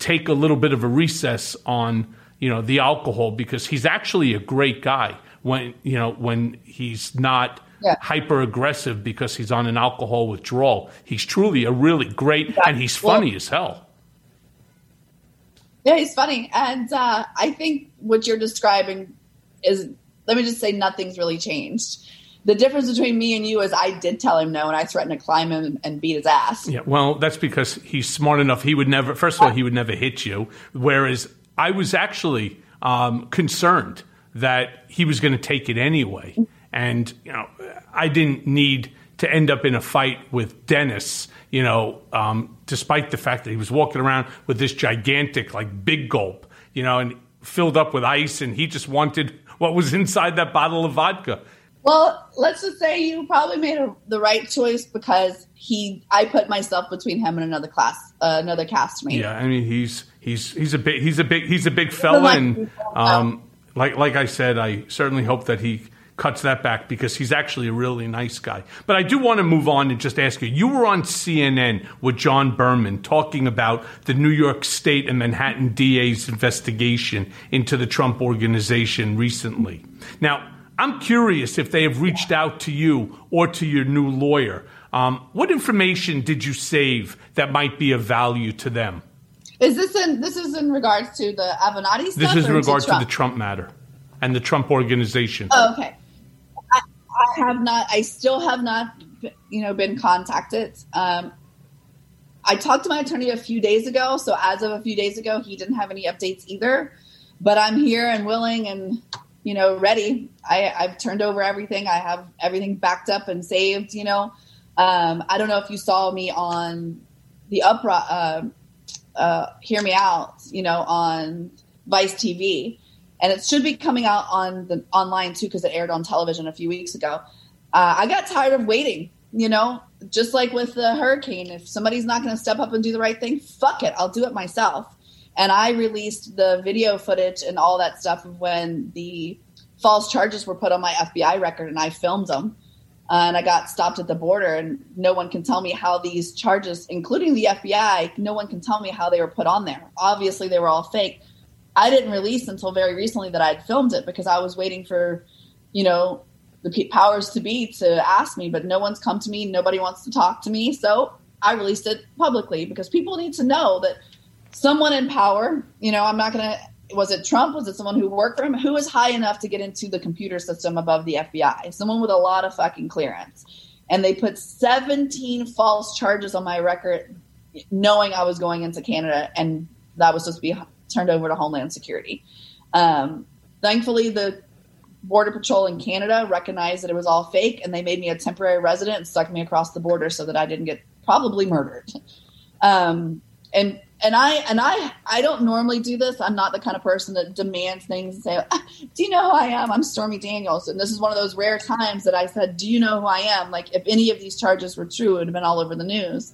take a little bit of a recess on, you know, the alcohol, because he's actually a great guy when he's not hyper aggressive because he's on an alcohol withdrawal. He's truly a really great, and he's funny as hell. Yeah, he's funny. And I think what you're describing is, let me just say, nothing's really changed. The difference between me and you is I did tell him no, and I threatened to climb him and beat his ass. Yeah, well, that's because he's smart enough. He would never, first of all, he would never hit you. Whereas I was actually concerned that he was going to take it anyway. And, you know, I didn't need to end up in a fight with Dennis, you know, despite the fact that he was walking around with this gigantic, like, big gulp, you know, and filled up with ice, and he just wanted what was inside that bottle of vodka. Well, let's just say you probably made the right choice, because I put myself between him and another castmate. Yeah, I mean, he's a big fella, and like I said, I certainly hope that he cuts that back because he's actually a really nice guy. But I do want to move on and just ask you, you were on CNN with John Berman talking about the New York State and Manhattan DA's investigation into the Trump Organization recently. Now, I'm curious if they have reached out to you or to your new lawyer. What information did you save that might be of value to them? Is this in regards to the Avenatti stuff? This is in regards to the Trump matter and the Trump Organization. Oh, okay. I still have not, been contacted. I talked to my attorney a few days ago. So as of a few days ago, he didn't have any updates either, but I'm here and willing and, ready. I've turned over everything. I have everything backed up and saved, I don't know if you saw me on the Hear Me Out, on Vice TV. And it should be coming out online, too, because it aired on television a few weeks ago. I got tired of waiting, just like with the hurricane. If somebody's not going to step up and do the right thing, fuck it. I'll do it myself. And I released the video footage and all that stuff of when the false charges were put on my FBI record, and I filmed them. And I got stopped at the border, and no one can tell me how these charges, including the FBI, no one can tell me how they were put on there. Obviously, they were all fake. I didn't release until very recently that I'd filmed it because I was waiting for, the powers to be to ask me, but no one's come to me. Nobody wants to talk to me. So I released it publicly because people need to know that someone in power, I'm not going to, was it Trump? Was it someone who worked for him? Who is high enough to get into the computer system above the FBI? Someone with a lot of fucking clearance. And they put 17 false charges on my record knowing I was going into Canada, and that was supposed to be turned over to Homeland Security. Thankfully, the Border Patrol in Canada recognized that it was all fake, and they made me a temporary resident and stuck me across the border so that I didn't get probably murdered. And I don't normally do this. I'm not the kind of person that demands things and say, do you know who I am? I'm Stormy Daniels. And this is one of those rare times that I said, do you know who I am? Like, if any of these charges were true, it would have been all over the news.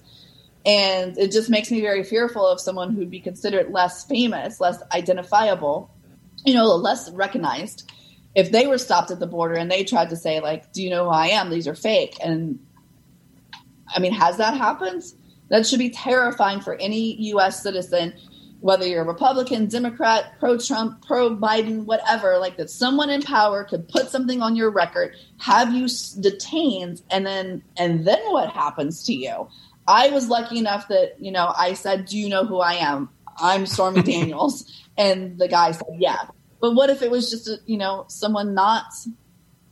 And it just makes me very fearful of someone who'd be considered less famous, less identifiable, less recognized. If they were stopped at the border and they tried to say, like, do you know who I am? These are fake. And I mean, has that happened? That should be terrifying for any U.S. citizen, whether you're a Republican, Democrat, pro-Trump, pro-Biden, whatever, like that someone in power could put something on your record, have you detained, and then what happens to you? I was lucky enough that, I said, do you know who I am? I'm Stormy Daniels. And the guy said, yeah. But what if it was just, someone not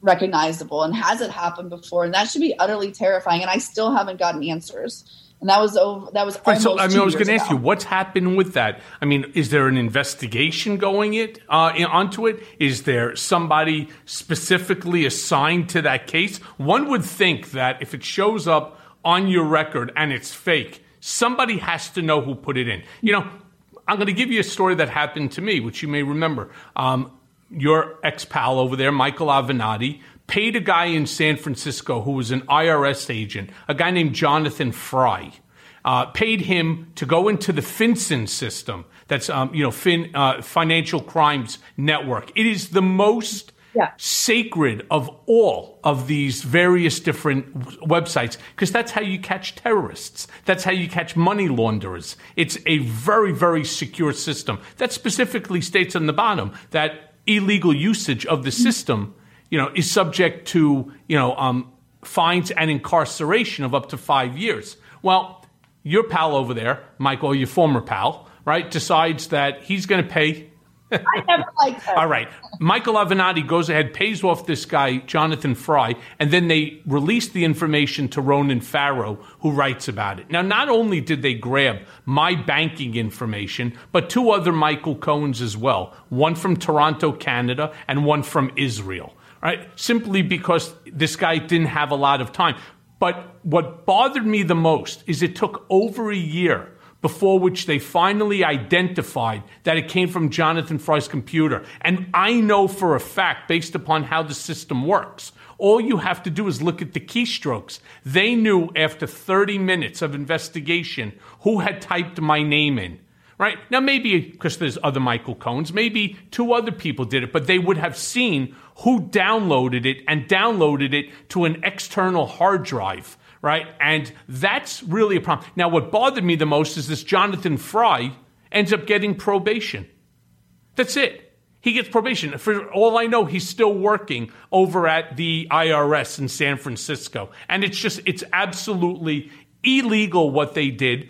recognizable? And has it happened before? And that should be utterly terrifying. And I still haven't gotten answers. And that was over. That was almost 2 years ago. I was going to ask you, what's happened with that? I mean, is there an investigation going onto it? Is there somebody specifically assigned to that case? One would think that if it shows up on your record and it's fake, somebody has to know who put it in. I'm going to give you a story that happened to me, which you may remember. Your ex-pal over there, Michael Avenatti, paid a guy in San Francisco who was an IRS agent, a guy named Jonathan Fry, paid him to go into the FinCEN system. That's, Financial Crimes Network. It is the most sacred of all of these various different websites, because that's how you catch terrorists. That's how you catch money launderers. It's a very, very secure system that specifically states on the bottom that illegal usage of the system, is subject to, fines and incarceration of up to 5 years. Well, your pal over there, Michael, your former pal, right, decides that he's going to pay. I never liked her. All right. Michael Avenatti goes ahead, pays off this guy, Jonathan Fry, and then they release the information to Ronan Farrow, who writes about it. Now, not only did they grab my banking information, but two other Michael Cohens as well, one from Toronto, Canada, and one from Israel, right? Simply because this guy didn't have a lot of time. But what bothered me the most is it took over a year before which they finally identified that it came from Jonathan Fry's computer. And I know for a fact, based upon how the system works, all you have to do is look at the keystrokes. They knew after 30 minutes of investigation who had typed my name in, right? Now, maybe, because there's other Michael Cohens, maybe two other people did it, but they would have seen who downloaded it and downloaded it to an external hard drive, right? And that's really a problem. Now, what bothered me the most is this Jonathan Fry ends up getting probation. That's it. He gets probation. For all I know, he's still working over at the IRS in San Francisco. And it's just, it's absolutely illegal what they did.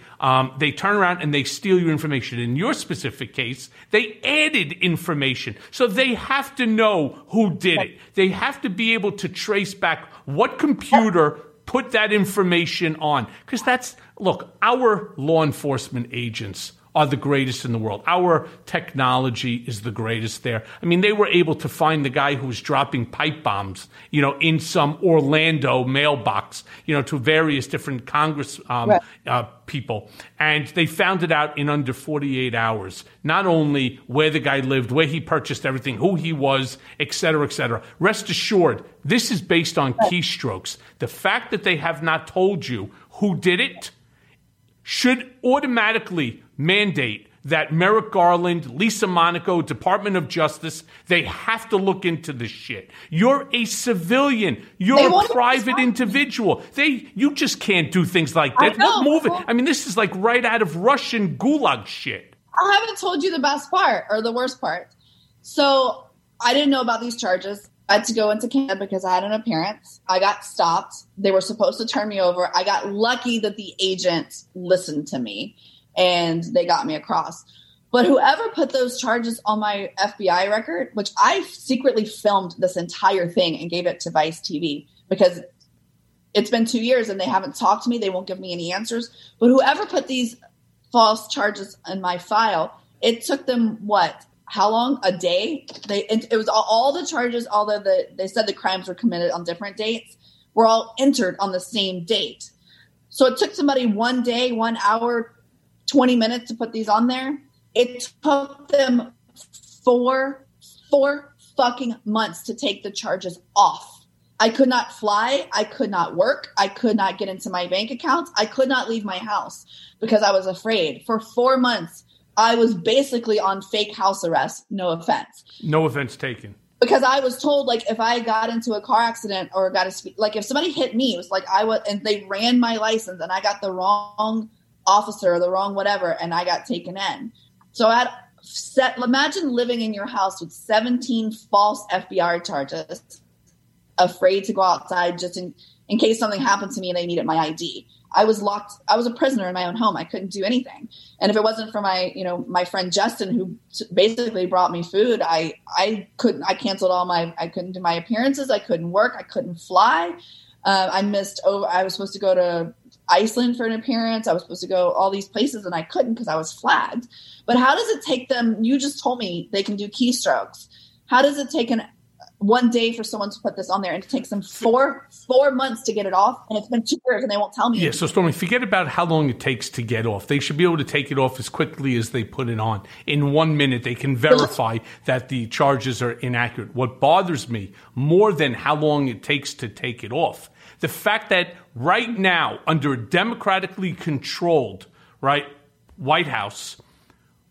They turn around and they steal your information. In your specific case, they added information. So they have to know who did it. They have to be able to trace back what computer put that information on. Because that's, look, our law enforcement agents are the greatest in the world. Our technology is the greatest there. I mean, they were able to find the guy who was dropping pipe bombs, you know, in some Orlando mailbox, you know, to various different Congress people. And they found it out in under 48 hours, not only where the guy lived, where he purchased everything, who he was, et cetera, et cetera. Rest assured, this is based on keystrokes. The fact that they have not told you who did it should automatically mandate that Merrick Garland, Lisa Monaco, Department of Justice, they have to look into this shit. You're a civilian. You're a private individual. You just can't do things like that. What movie? I mean, this is like right out of Russian gulag shit. I haven't told you the best part or the worst part. So I didn't know about these charges. I had to go into Canada because I had an appearance. I got stopped. They were supposed to turn me over. I got lucky that the agent listened to me. And they got me across. But whoever put those charges on my FBI record, which I secretly filmed this entire thing and gave it to Vice TV because it's been 2 years and they haven't talked to me. They won't give me any answers. But whoever put these false charges in my file, it took them, how long? A day? It was all the charges, although they said the crimes were committed on different dates, were all entered on the same date. So it took somebody 1 day, 1 hour, 20 minutes to put these on there. It took them four fucking months to take the charges off. I could not fly. I could not work. I could not get into my bank accounts. I could not leave my house because I was afraid. For 4 months, I was basically on fake house arrest. No offense. No offense taken. Because I was told, like, if I got into a car accident or got if somebody hit me, it was like and they ran my license and I got the wrong officer or the wrong whatever, and I got taken in. So imagine living in your house with 17 false FBI charges, afraid to go outside just in case something happened to me and they needed my ID. I was locked. I was a prisoner in my own home. I couldn't do anything. And if it wasn't for my friend Justin, who basically brought me food, I canceled I couldn't do my appearances. I couldn't work. I couldn't fly. I was supposed to go to Iceland for an appearance. I was supposed to go all these places and I couldn't because I was flagged. But how does it take them? You just told me they can do keystrokes. How does it take 1 day for someone to put this on there, and it takes them four months to get it off, and it's been 2 years and they won't tell me? Yeah, so Stormy, forget about how long it takes to get off. They should be able to take it off as quickly as they put it on. In 1 minute, they can verify that the charges are inaccurate. What bothers me more than how long it takes to take it off, the fact that right now, under a democratically controlled White House,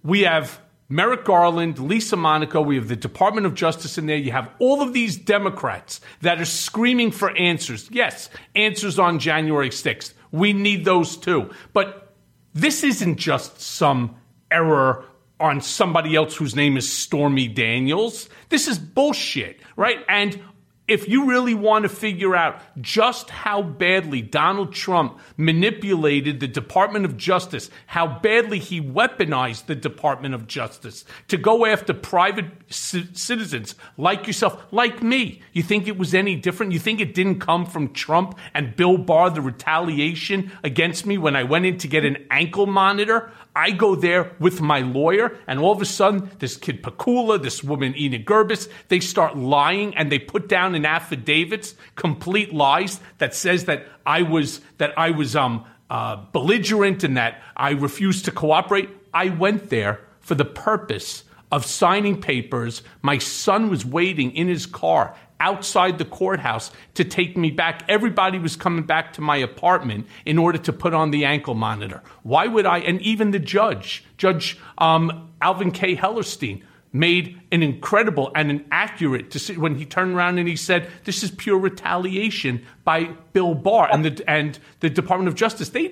we have Merrick Garland, Lisa Monaco, we have the Department of Justice in there. You have all of these Democrats that are screaming for answers. Yes, answers on January 6th. We need those too. But this isn't just some error on somebody else whose name is Stormy Daniels. This is bullshit, right? And if you really want to figure out just how badly Donald Trump manipulated the Department of Justice, how badly he weaponized the Department of Justice to go after private citizens like yourself, like me, you think it was any different? You think it didn't come from Trump and Bill Barr, the retaliation against me when I went in to get an ankle monitor? I go there with my lawyer, and all of a sudden, this kid Pakula, this woman Ina Gerbis, they start lying, and they put down in affidavits complete lies that says that I was belligerent and that I refused to cooperate. I went there for the purpose of signing papers. My son was waiting in his car outside the courthouse to take me back. Everybody was coming back to my apartment in order to put on the ankle monitor. Why would I? And even the judge, Judge Alvin K. Hellerstein, made an incredible and an accurate decision when he turned around and he said, this is pure retaliation by Bill Barr and the Department of Justice. They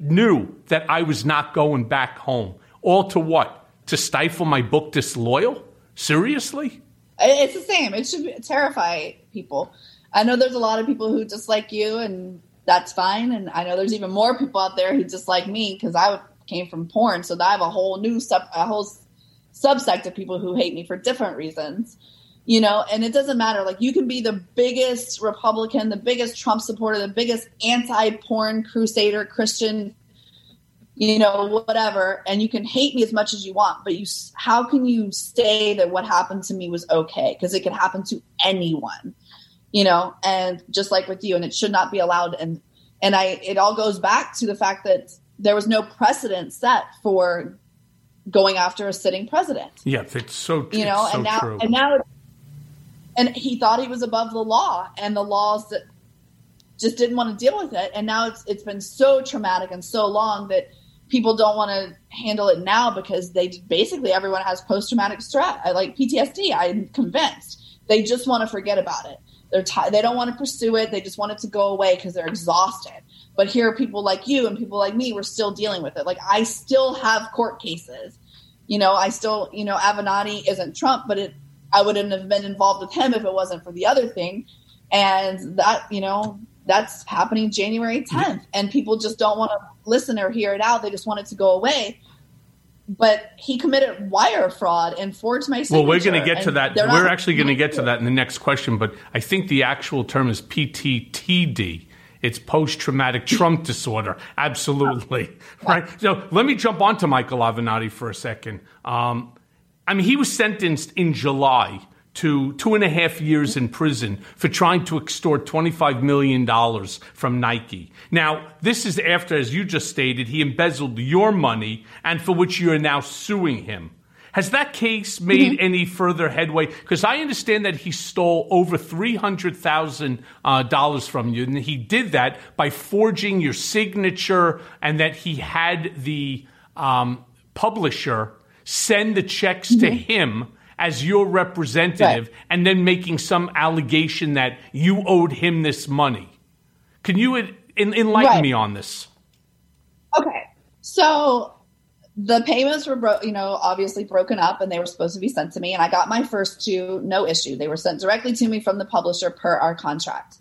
knew that I was not going back home. All to what? To stifle my book, Disloyal? Seriously? It's the same. It should terrify people. I know there's a lot of people who dislike you, and that's fine. And I know there's even more people out there who dislike me because I came from porn. So I have a whole new subsect of people who hate me for different reasons, you know. And it doesn't matter. Like, you can be the biggest Republican, the biggest Trump supporter, the biggest anti-porn crusader Christian, you know, whatever, and you can hate me as much as you want, but how can you say that what happened to me was okay? Because it could happen to anyone, you know, and just like with you, and it should not be allowed. And it all goes back to the fact that there was no precedent set for going after a sitting president. Yeah, it's so true. You know, and he thought he was above the law, and the laws that just didn't want to deal with it. And now it's been so traumatic and so long that people don't want to handle it now because everyone has post-traumatic stress, like PTSD. I'm convinced they just want to forget about it. They don't want to pursue it. They just want it to go away because they're exhausted. But here are people like you and people like me, we're still dealing with it. Like, I still have court cases, you know, Avenatti isn't Trump, but I wouldn't have been involved with him if it wasn't for the other thing. And that, you know, that's happening January 10th. And people just don't want to listen or hear it out. They just want it to go away. But he committed wire fraud and forged my signature. Well, we're going to get to that. We're actually going to get to that in the next question. But I think the actual term is PTTD. It's post-traumatic Trump disorder. Absolutely. Right. So let me jump on to Michael Avenatti for a second. He was sentenced in July to 2.5 years in prison for trying to extort $25 million from Nike. Now, this is after, as you just stated, he embezzled your money and for which you are now suing him. Has that case made any further headway? Because I understand that he stole over $300,000 from you, and he did that by forging your signature, and that he had the publisher send the checks to him as your representative, right, and then making some allegation that you owed him this money. Can you enlighten me on this? Okay. So the payments were, obviously broken up, and they were supposed to be sent to me. And I got my first two, no issue. They were sent directly to me from the publisher per our contract.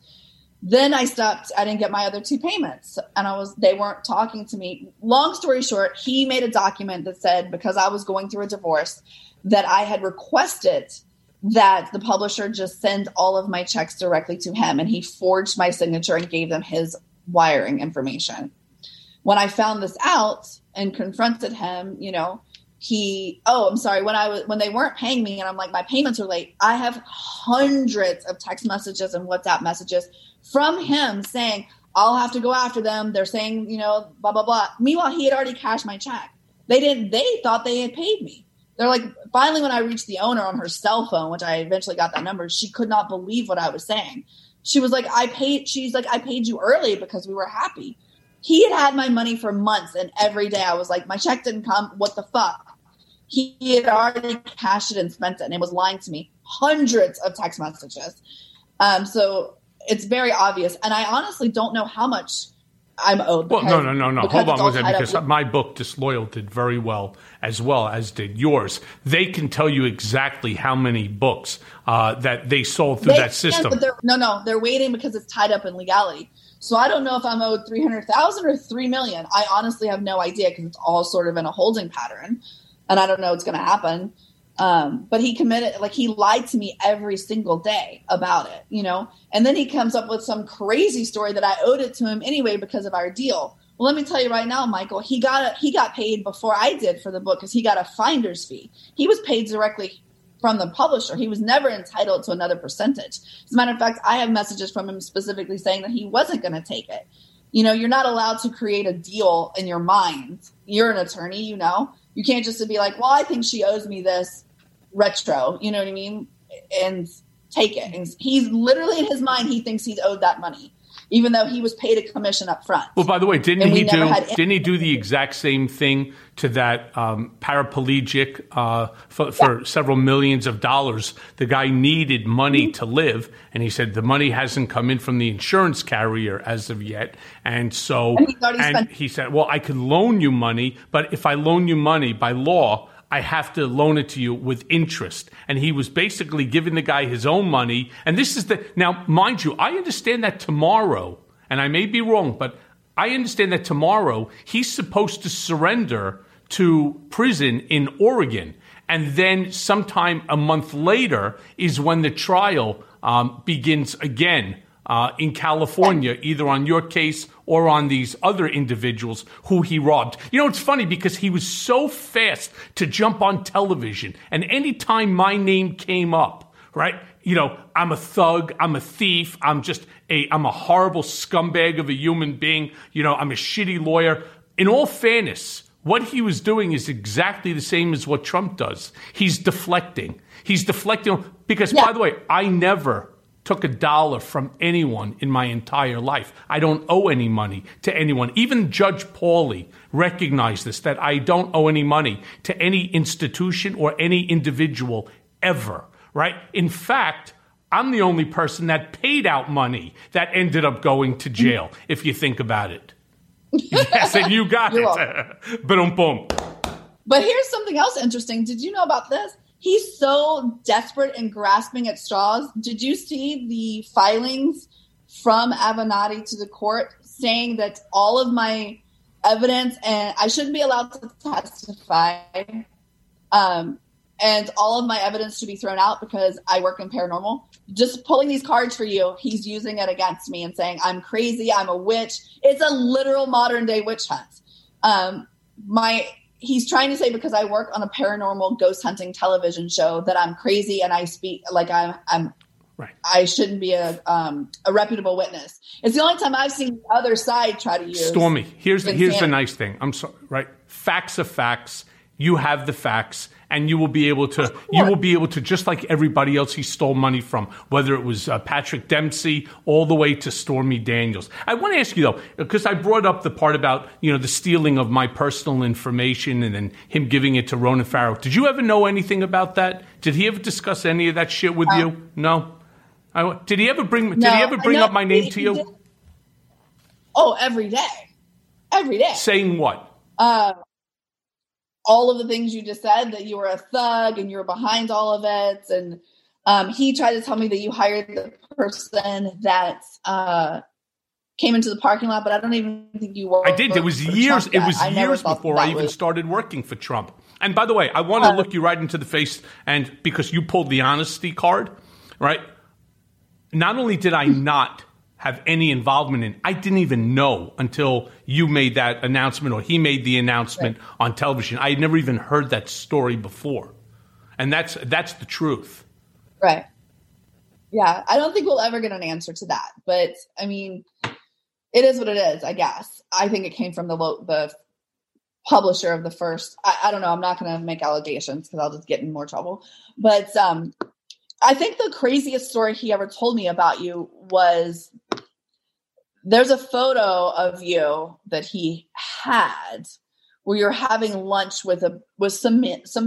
Then I stopped. I didn't get my other two payments, and they weren't talking to me. Long story short, he made a document that said, because I was going through a divorce, that I had requested that the publisher just send all of my checks directly to him. And he forged my signature and gave them his wiring information. When I found this out and confronted him, when they weren't paying me and I'm like, my payments are late, I have hundreds of text messages and WhatsApp messages from him saying, I'll have to go after them. They're saying, blah, blah, blah. Meanwhile, he had already cashed my check. They thought they had paid me. They're like, finally, when I reached the owner on her cell phone, which I eventually got that number, she could not believe what I was saying. She was like, I paid you early because we were happy. He had my money for months, and every day I was like, my check didn't come. What the fuck? He had already cashed it and spent it, and it was lying to me. Hundreds of text messages. So it's very obvious. And I honestly don't know how much I'm owed. Well, no. Hold on with it, because my book, Disloyal, did very well, as did yours. They can tell you exactly how many books that they sold through that system. But they're waiting because it's tied up in legality. So I don't know if I'm owed $300,000 or $3 million. I honestly have no idea because it's all sort of in a holding pattern, and I don't know what's going to happen. But he committed, he lied to me every single day about it, and then he comes up with some crazy story that I owed it to him anyway because of our deal. Well, let me tell you right now, Michael, he got paid before I did for the book because he got a finder's fee. He was paid directly from the publisher. He was never entitled to another percentage. As a matter of fact, I have messages from him specifically saying that he wasn't going to take it. You're not allowed to create a deal in your mind. You're an attorney, You can't just be like, well, I think she owes me this retro. You know what I mean? And take it. And he's literally, in his mind, he thinks he's owed that money, even though he was paid a commission up front. Well, by the way, didn't he do the exact same thing to that paraplegic for several millions of dollars? The guy needed money to live, and he said the money hasn't come in from the insurance carrier as of yet. And so he said, well, I can loan you money, but if I loan you money by law, I have to loan it to you with interest. And he was basically giving the guy his own money. And this is the, now, mind you, I understand that tomorrow, and I may be wrong, but I understand that tomorrow he's supposed to surrender to prison in Oregon. And then sometime a month later is when the trial begins again in California, either on your case or on these other individuals who he robbed. You know, it's funny because he was so fast to jump on television. And any time my name came up, right, you know, I'm a thug, I'm a thief, I'm a horrible scumbag of a human being, you know, I'm a shitty lawyer. In all fairness, what he was doing is exactly the same as what Trump does. He's deflecting. He's deflecting because, by the way, I never took a dollar from anyone in my entire life. I don't owe any money to anyone. Even Judge Pauley recognized this, that I don't owe any money to any institution or any individual ever, right? In fact, I'm the only person that paid out money that ended up going to jail, if you think about it. Yes, and you got it. Ba-dum-bum. But here's something else interesting. Did you know about this? He's so desperate and grasping at straws. Did you see the filings from Avenatti to the court saying that all of my evidence, and I shouldn't be allowed to testify, and all of my evidence should be thrown out because I work in paranormal? Just pulling these cards for you, he's using it against me and saying, I'm crazy, I'm a witch. It's a literal modern-day witch hunt. He's trying to say because I work on a paranormal ghost hunting television show that I'm crazy and I speak like I'm right. I shouldn't be a reputable witness. It's the only time I've seen the other side try to use Stormy. Here's the nice thing. I'm sorry, right? Facts are facts. You have the facts, and you will be able to. You will be able to, just like everybody else he stole money from, whether it was Patrick Dempsey all the way to Stormy Daniels. I want to ask you though, because I brought up the part about the stealing of my personal information and then him giving it to Ronan Farrow. Did you ever know anything about that? Did he ever discuss any of that shit with you? No. Did he ever bring? Did he ever bring up my name to you? Did. Oh, every day. Saying what? All of the things you just said, that you were a thug and you were behind all of it. And he tried to tell me that you hired the person that came into the parking lot, but I don't even think you were. I did. It was years before I even started working for Trump. And by the way, I want to look you right into the face, and because you pulled the honesty card, right? Not only did I not have any involvement in. I didn't even know until you made that announcement, or he made the announcement on television. I had never even heard that story before. And that's the truth. Right. Yeah. I don't think we'll ever get an answer to that. But, I mean, it is what it is, I guess. I think it came from the publisher of the first. I don't know. I'm not going to make allegations because I'll just get in more trouble. But I think the craziest story he ever told me about you was there's a photo of you that he had where you're having lunch with some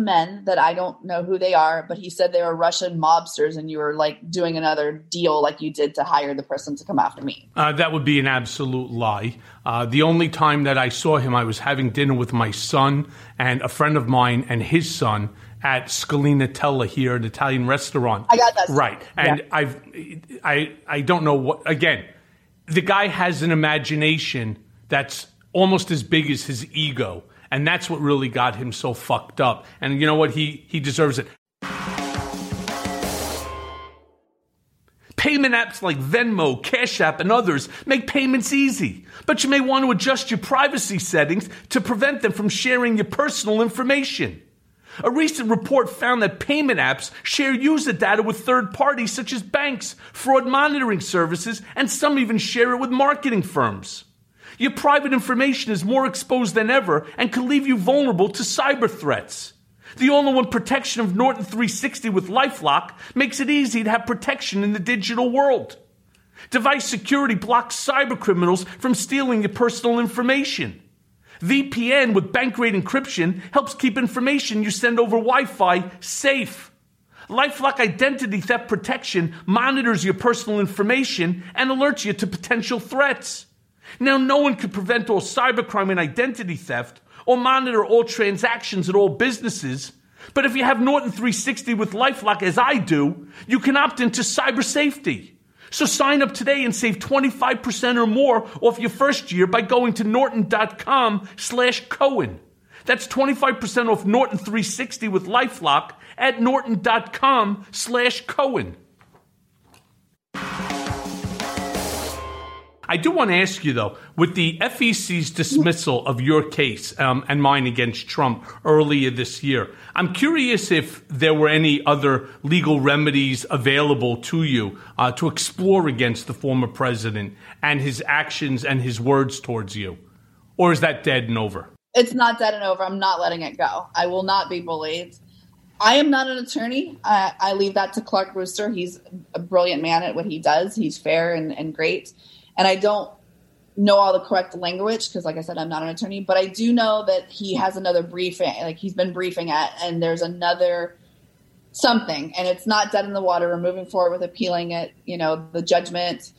men that I don't know who they are, but he said they were Russian mobsters and you were like doing another deal like you did to hire the person to come after me. That would be an absolute lie. The only time that I saw him, I was having dinner with my son and a friend of mine and his son at Scalina Tella here, an Italian restaurant. I got that. Right. And yeah. I don't know what, again, the guy has an imagination that's almost as big as his ego. And that's what really got him so fucked up. And you know what? He deserves it. Payment apps like Venmo, Cash App, and others make payments easy, but you may want to adjust your privacy settings to prevent them from sharing your personal information. A recent report found that payment apps share user data with third parties such as banks, fraud monitoring services, and some even share it with marketing firms. Your private information is more exposed than ever and can leave you vulnerable to cyber threats. The all-in-one protection of Norton 360 with LifeLock makes it easy to have protection in the digital world. Device security blocks cybercriminals from stealing your personal information. VPN with bank-grade encryption helps keep information you send over Wi-Fi safe. LifeLock Identity Theft Protection monitors your personal information and alerts you to potential threats. Now, no one could prevent all cybercrime and identity theft or monitor all transactions at all businesses, but if you have Norton 360 with LifeLock, as I do, you can opt into cyber safety. So sign up today and save 25% or more off your first year by going to norton.com/Cohen. That's 25% off Norton 360 with LifeLock at norton.com/Cohen. I do want to ask you, though, with the FEC's dismissal of your case and mine against Trump earlier this year, I'm curious if there were any other legal remedies available to you to explore against the former president and his actions and his words towards you. Or is that dead and over? It's not dead and over. I'm not letting it go. I will not be bullied. I am not an attorney. I leave that to Clark Brewster. He's a brilliant man at what he does. He's fair and great. And I don't know all the correct language because, like I said, I'm not an attorney. But I do know that he has another briefing, like he's been briefing at, and there's another something. And it's not dead in the water. We're moving forward with appealing it, you know, the judgment.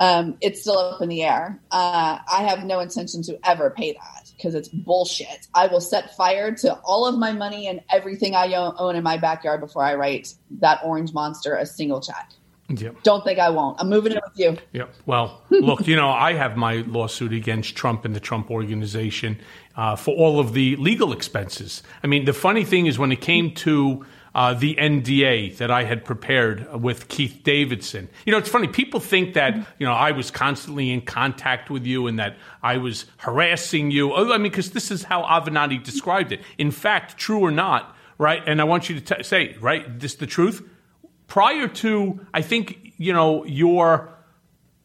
It's still up in the air. I have no intention to ever pay that because it's bullshit. I will set fire to all of my money and everything I own in my backyard before I write that orange monster a single check. Yep. Don't think I won't. I'm moving in with you. Yeah. Well, look, you know, I have my lawsuit against Trump and the Trump Organization for all of the legal expenses. I mean, the funny thing is when it came to the NDA that I had prepared with Keith Davidson, you know, it's funny. People think that, you know, I was constantly in contact with you and that I was harassing you. I mean, because this is how Avenatti described it. In fact, true or not, right? And I want you to say, right, this the truth? Prior to, I think, you know, your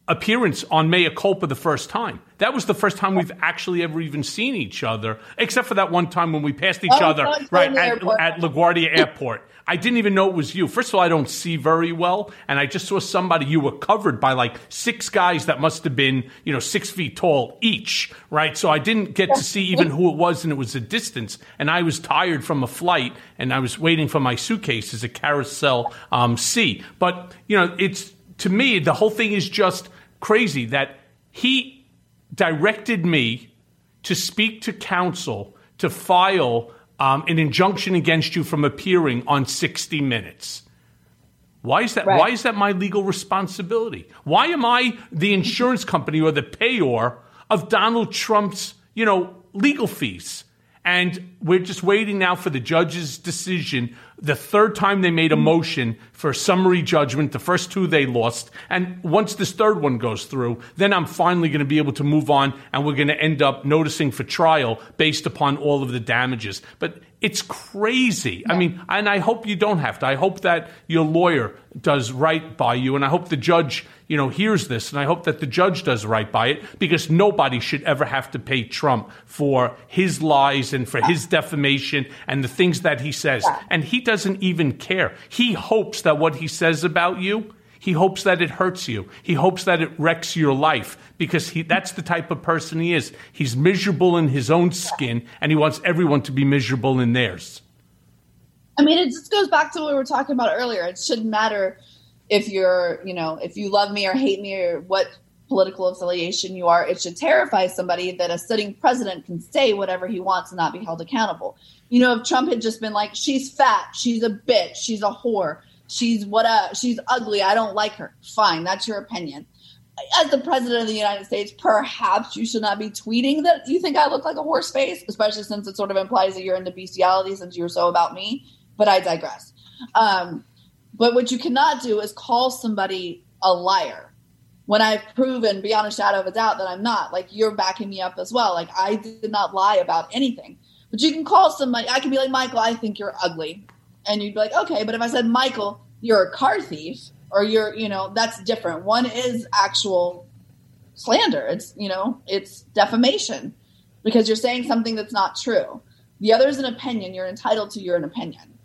appearance on Mea Culpa the first time, that was the first time we've actually ever even seen each other, except for that one time when we passed each other right at LaGuardia Airport. I didn't even know it was you. First of all, I don't see very well, and I just saw somebody. You were covered by like six guys that must have been, you know, 6 feet tall each, right? So I didn't get to see even who it was, and it was a distance. And I was tired from a flight, and I was waiting for my suitcases at Carousel C. But, you know, it's to me, the whole thing is just crazy that he directed me to speak to counsel to file an injunction against you from appearing on 60 Minutes. Why is that? Right. Why is that my legal responsibility? Why am I the insurance company or the payor of Donald Trump's, you know, legal fees? And we're just waiting now for the judge's decision. The third time they made a motion for summary judgment, the first two they lost. And once this third one goes through, then I'm finally going to be able to move on, and we're going to end up noticing for trial based upon all of the damages. But it's crazy. Yeah. I mean, and I hope you don't have to. I hope that your lawyer does right by you, and I hope the judge, you know, hears this, and I hope that the judge does right by it, because nobody should ever have to pay Trump for his lies and for his defamation and the things that he says. Yeah. And he doesn't even care. He hopes that what he says about you, he hopes that it hurts you. He hopes that it wrecks your life, because that's the type of person he is. He's miserable in his own skin, and he wants everyone to be miserable in theirs. I mean, it just goes back to what we were talking about earlier. It shouldn't matter if you're, you know, if you love me or hate me or what political affiliation you are. It should terrify somebody that a sitting president can say whatever he wants and not be held accountable. You know, if Trump had just been like, she's fat, she's a bitch, she's a whore, she's ugly, I don't like her. Fine, that's your opinion. As the president of the United States, perhaps you should not be tweeting that you think I look like a horse face, especially since it sort of implies that you're into bestiality since you were so about me. But I digress. But what you cannot do is call somebody a liar when I've proven beyond a shadow of a doubt that I'm not. Like, you're backing me up as well. Like, I did not lie about anything. But you can call somebody. I can be like, Michael, I think you're ugly. And you'd be like, okay. But if I said, Michael, you're a car thief, or you're, you know, that's different. One is actual slander. It's, you know, it's defamation because you're saying something that's not true. The other is an opinion. You're entitled to your opinion,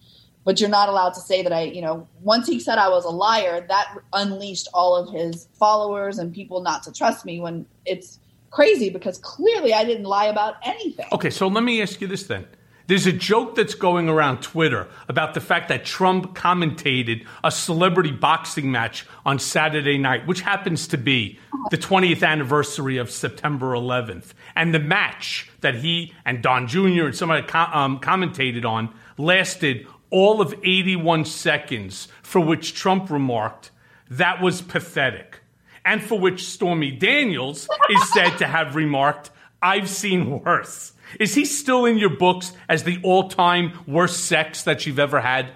but you're not allowed to say that once he said I was a liar, that unleashed all of his followers and people not to trust me, when it's crazy because clearly I didn't lie about anything. Okay, so let me ask you this then. There's a joke that's going around Twitter about the fact that Trump commentated a celebrity boxing match on Saturday night, which happens to be the 20th anniversary of September 11th. And the match that he and Don Jr. and somebody commentated on lasted all of 81 seconds, for which Trump remarked, "That was pathetic." And for which Stormy Daniels is said to have remarked, "I've seen worse." Is he still in your books as the all-time worst sex that you've ever had?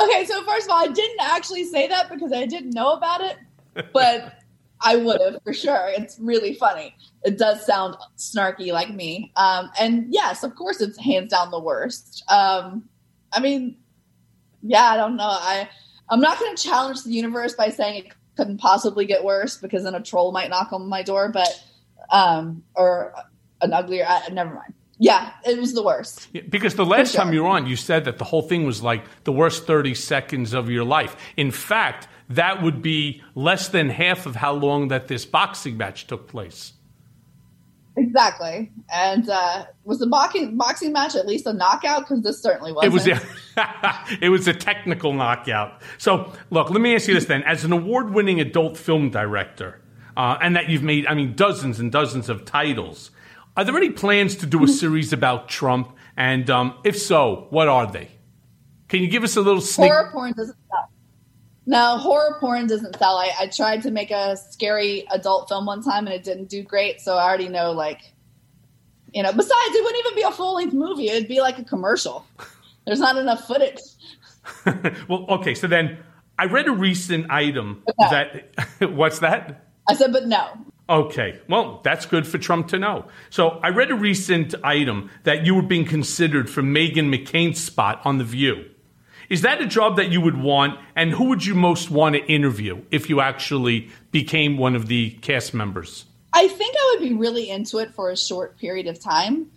Okay, so first of all, I didn't actually say that because I didn't know about it, but I would have for sure. It's really funny. It does sound snarky like me. And yes, of course, it's hands down the worst. I don't know. I'm not going to challenge the universe by saying it couldn't possibly get worse, because then a troll might knock on my door, but an uglier, never mind. Yeah, it was the worst. Yeah, because the last time you were on, you said that the whole thing was like the worst 30 seconds of your life. In fact, that would be less than half of how long that this boxing match took place. Exactly. And was the boxing match at least a knockout? Because this certainly wasn't. It was a technical knockout. So, look, let me ask you this then. As an award-winning adult film director, and that you've made, dozens and dozens of titles, are there any plans to do a series about Trump? And if so, what are they? Can you give us a little sneak? Horror porn doesn't sell. No, horror porn doesn't sell. I tried to make a scary adult film one time and it didn't do great. So I already know, besides, it wouldn't even be a full-length movie. It'd be like a commercial. There's not enough footage. Well, okay. So then I read a recent item that, what's that? I said, but no. Okay, well, that's good for Trump to know. So I read a recent item that you were being considered for Meghan McCain's spot on The View. Is that a job that you would want, and who would you most want to interview if you actually became one of the cast members? I think I would be really into it for a short period of time.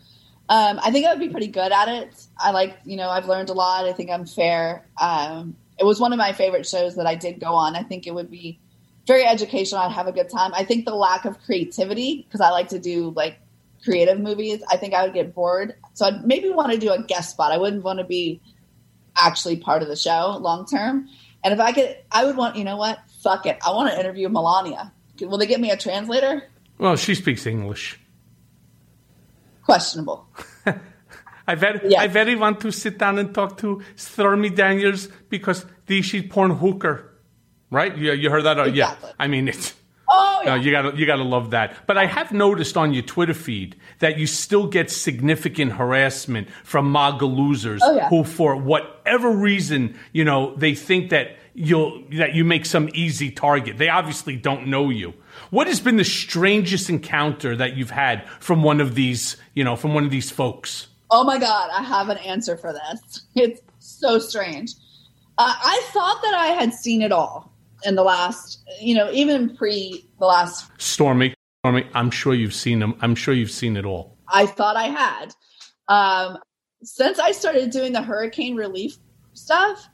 I think I would be pretty good at it. I've learned a lot. I think I'm fair. It was one of my favorite shows that I did go on. I think it would be very educational. I'd have a good time. I think the lack of creativity, because I like to do creative movies, I think I would get bored. So I'd maybe want to do a guest spot. I wouldn't want to be actually part of the show long term. And if I could, I would want, fuck it. I want to interview Melania. Will they get me a translator? Well, she speaks English. Questionable. I very want to sit down and talk to Stormy Daniels because she's porn hooker. Right? Yeah, you heard that? Exactly. Yeah. It's... Oh, yeah. You gotta love that. But I have noticed on your Twitter feed that you still get significant harassment from MAGA losers who, for whatever reason, they think that you make some easy target. They obviously don't know you. What has been the strangest encounter that you've had from one of these, from one of these folks? Oh my God, I have an answer for this. It's so strange. I thought that I had seen it all. In the last, even pre the last Stormy, I'm sure you've seen them. I'm sure you've seen it all. I thought I had. Since I started doing the hurricane relief stuff,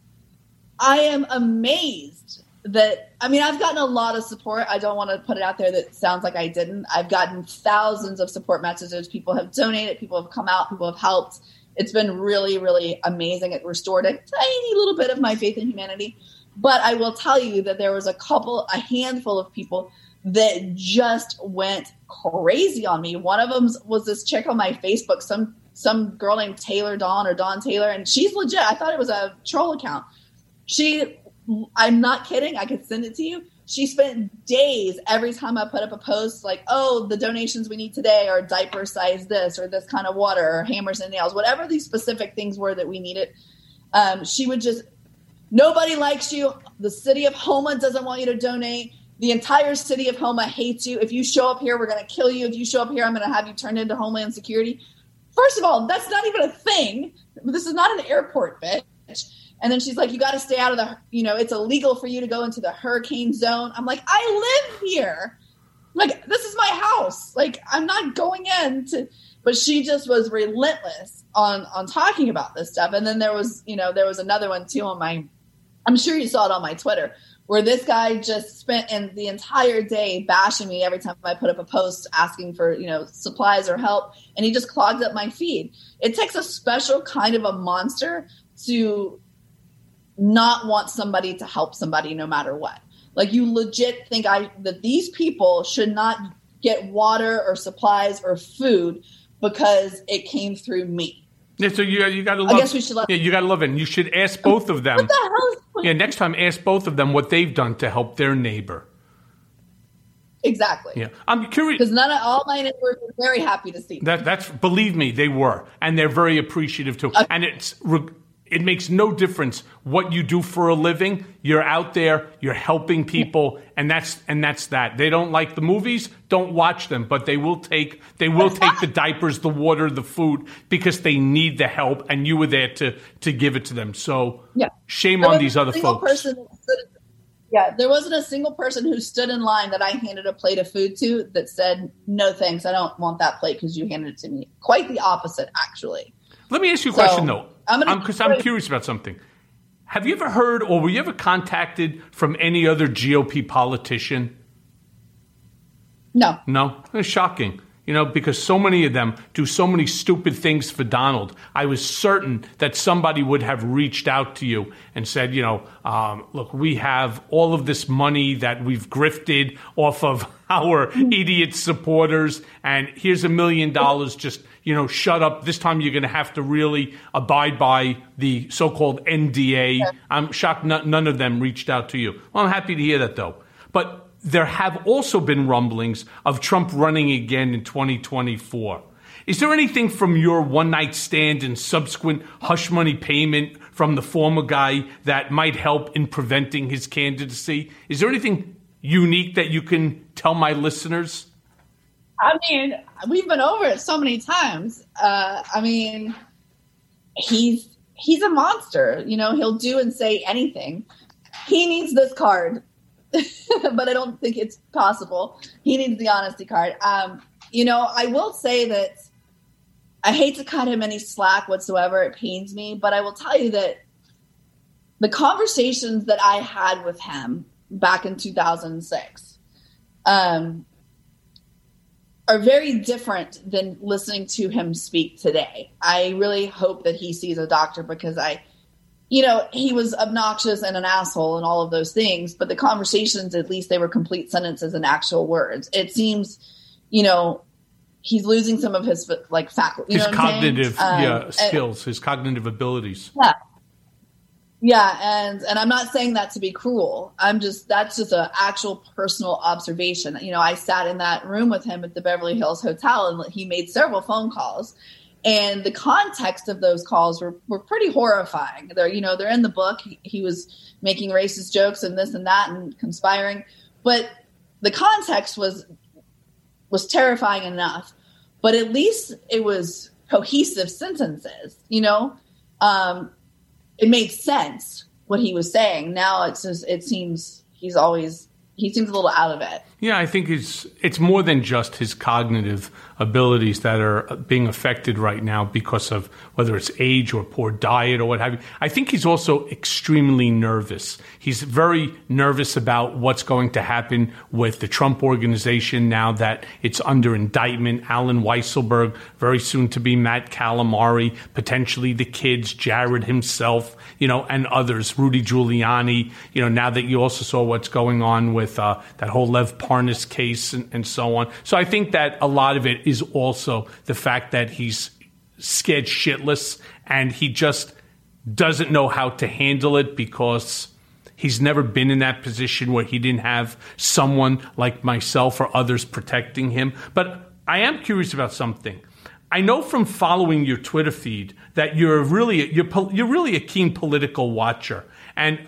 I am amazed that, I've gotten a lot of support. I don't want to put it out there that it sounds like I didn't. I've gotten thousands of support messages. People have donated. People have come out. People have helped. It's been really, really amazing. It restored a tiny little bit of my faith in humanity. But I will tell you that there was a handful of people that just went crazy on me. One of them was this chick on my Facebook, some girl named Taylor Dawn or Dawn Taylor, and she's legit. I thought it was a troll account. I'm not kidding. I could send it to you. She spent days every time I put up a post the donations we need today are diaper size this or this kind of water or hammers and nails, whatever these specific things were that we needed. She would just... Nobody likes you. The city of Houma doesn't want you to donate. The entire city of Houma hates you. If you show up here, we're going to kill you. If you show up here, I'm going to have you turned into Homeland Security. First of all, that's not even a thing. This is not an airport, bitch. And then she's like, you got to stay out of the, it's illegal for you to go into the hurricane zone. I'm like, I live here. This is my house. I'm not going in to... But she just was relentless on talking about this stuff. And then there was, you know, there was another one too on my, I'm sure you saw it on my Twitter, where this guy just spent the entire day bashing me every time I put up a post asking for, you know, supplies or help. And he just clogged up my feed. It takes a special kind of a monster to not want somebody to help somebody no matter what. Like, you legit think that these people should not get water or supplies or food because it came through me. Yeah, so you got to love. I guess we should love. Yeah, you got to love it. And you should ask both of them. What the hell is going on? Yeah, next time ask both of them what they've done to help their neighbor. Exactly. Yeah, I'm curious because none of all my neighbors were very happy to see that. That's, believe me, they were, and they're very appreciative too. Okay. And it makes no difference what you do for a living. You're out there, you're helping people, and that's that. They don't like the movies, don't watch them, but they will take the diapers, the water, the food, because they need the help, and you were there to give it to them. So shame on these other folks. There wasn't a single person who stood in line that I handed a plate of food to that said, "No thanks, I don't want that plate because you handed it to me." Quite the opposite, actually. Let me ask you a question, though. Because I'm curious about something. Have you ever heard or were you ever contacted from any other GOP politician? No. No? It's shocking, you know, because so many of them do so many stupid things for Donald. I was certain that somebody would have reached out to you and said, you know, look, we have all of this money that we've grifted off of our idiot supporters, and here's $1 million, just... you know, shut up. This time you're going to have to really abide by the so-called NDA. Yeah. I'm shocked none of them reached out to you. Well, I'm happy to hear that, though. But there have also been rumblings of Trump running again in 2024. Is there anything from your one-night stand and subsequent hush money payment from the former guy that might help in preventing his candidacy? Is there anything unique that you can tell my listeners? I mean, we've been over it so many times. I mean, he's a monster. You know, he'll do and say anything. He needs this card, but I don't think it's possible. He needs the honesty card. You know, I will say that I hate to cut him any slack whatsoever. It pains me, but I will tell you that the conversations that I had with him back in 2006, are very different than listening to him speak today. I really hope that he sees a doctor because he was obnoxious and an asshole and all of those things, but the conversations, at least they were complete sentences and actual words. It seems, you know, he's losing some of his like faculty, his cognitive skills, his cognitive abilities. Yeah. Yeah. And I'm not saying that to be cruel. That's just an actual personal observation. You know, I sat in that room with him at the Beverly Hills Hotel and he made several phone calls, and the context of those calls were pretty horrifying. They're in the book. He was making racist jokes and this and that and conspiring, but the context was terrifying enough, but at least it was cohesive sentences, you know? It made sense what he was saying. Now it's just, it seems he seems a little out of it. Yeah, I think it's more than just his cognitive abilities that are being affected right now because of whether it's age or poor diet or what have you. I think he's also extremely nervous. He's very nervous about what's going to happen with the Trump Organization now that it's under indictment. Alan Weisselberg, very soon to be Matt Calamari, potentially the kids, Jared himself, you know, and others, Rudy Giuliani, you know, now that you also saw what's going on with that whole Lev Parnas case and so on. So I think that a lot of it is also the fact that he's scared shitless and he just doesn't know how to handle it because he's never been in that position where he didn't have someone like myself or others protecting him. But I am curious about something. I know from following your Twitter feed that you're really a keen political watcher, and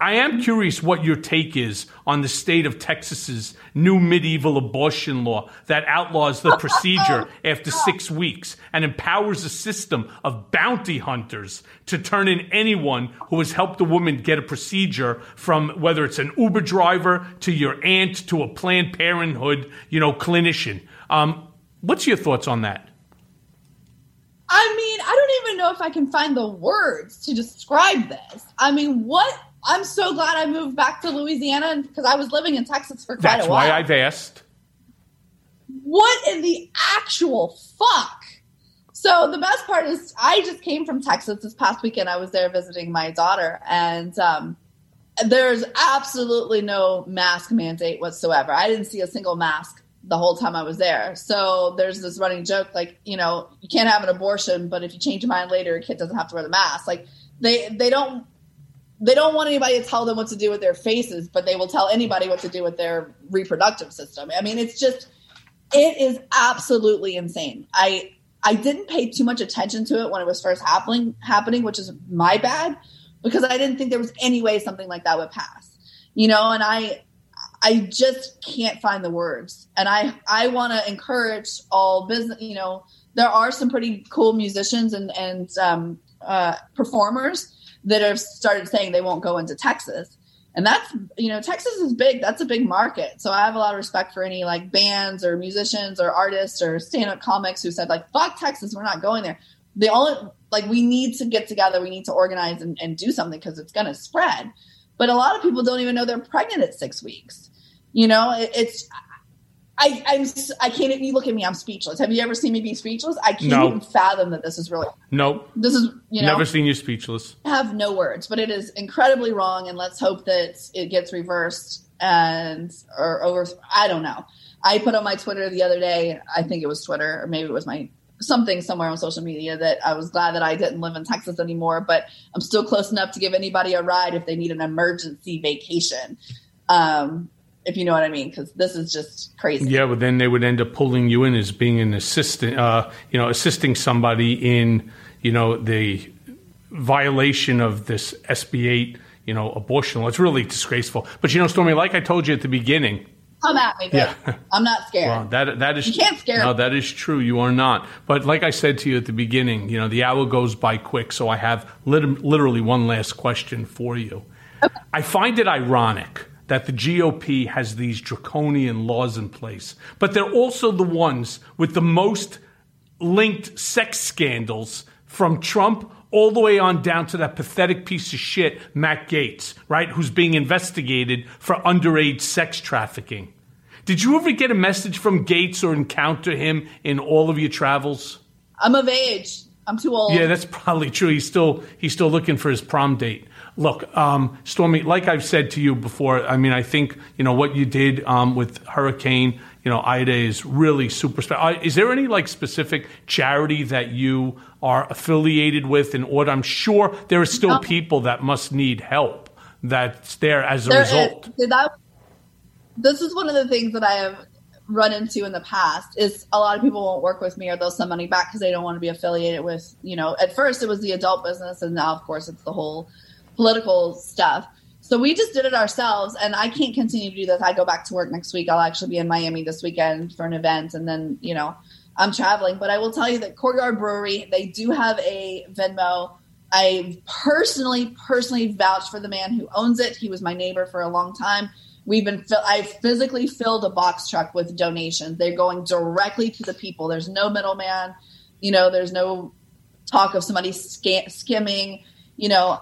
I am curious what your take is on the state of Texas's new medieval abortion law that outlaws the procedure after 6 weeks and empowers a system of bounty hunters to turn in anyone who has helped a woman get a procedure, from whether it's an Uber driver to your aunt to a Planned Parenthood, you know, clinician. What's your thoughts on that? even know if I can find the words to describe this. I mean, what? I'm so glad I moved back to Louisiana because I was living in Texas for quite a while. That's why I've asked. What in the actual fuck? So the best part is I just came from Texas this past weekend. I was there visiting my daughter, and there's absolutely no mask mandate whatsoever. I didn't see a single mask the whole time I was there. So there's this running joke, like, you know, you can't have an abortion, but if you change your mind later, your kid doesn't have to wear the mask. Like they don't want anybody to tell them what to do with their faces, but they will tell anybody what to do with their reproductive system. I mean, it's just, it is absolutely insane. I didn't pay too much attention to it when it was first happening, which is my bad, because I didn't think there was any way something like that would pass, you know, and I just can't find the words. And I want to encourage all business, you know, there are some pretty cool musicians and performers that have started saying they won't go into Texas. And that's, you know, Texas is big. That's a big market. So I have a lot of respect for any like bands or musicians or artists or stand-up comics who said like, fuck Texas, we're not going there. The only, like, we need to get together. We need to organize and do something because it's going to spread. But a lot of people don't even know they're pregnant at 6 weeks. You know, I can't even look at me. I'm speechless. Have you ever seen me be speechless? I can't even fathom that this is really. Nope. This is, you know. Never seen you speechless. I have no words, but it is incredibly wrong. And let's hope that it gets reversed or over. I don't know. I put on my Twitter the other day. I think it was Twitter or maybe it was my something somewhere on social media that I was glad that I didn't live in Texas anymore, but I'm still close enough to give anybody a ride if they need an emergency vacation. If you know what I mean, because this is just crazy. Yeah, but then they would end up pulling you in as being an assistant, assisting somebody in, you know, the violation of this SB8, you know, abortion law. It's really disgraceful. But, you know, Stormy, like I told you at the beginning. Come at me, babe. Yeah. I'm not scared. Well, that is, you can't scare me. No, that is true. You are not. But like I said to you at the beginning, you know, the hour goes by quick, so I have literally one last question for you. Okay. I find it ironic that the GOP has these draconian laws in place, but they're also the ones with the most linked sex scandals from Trump all the way on down to that pathetic piece of shit, Matt Gaetz, right, who's being investigated for underage sex trafficking. Did you ever get a message from Gaetz or encounter him in all of your travels? I'm of age. I'm too old. Yeah, that's probably true. He's still looking for his prom date. Look, Stormy, like I've said to you before, I mean, I think, you know, what you did with Hurricane, you know, Ida is really super special. Is there any, like, specific charity that you are affiliated with in order? I'm sure there are still people that must need help that's there as a result. This is one of the things that I have run into in the past is a lot of people won't work with me or they'll send money back because they don't want to be affiliated with, you know, at first it was the adult business and now, of course, it's the whole political stuff. So we just did it ourselves, and I can't continue to do this. I go back to work next week. I'll actually be in Miami this weekend for an event, and then, you know, I'm traveling. But I will tell you that Courtyard Brewery, they do have a Venmo. I personally vouched for the man who owns it. He was my neighbor for a long time. I physically filled a box truck with donations. They're going directly to the people. There's no middleman. You know, there's no talk of somebody skimming, you know,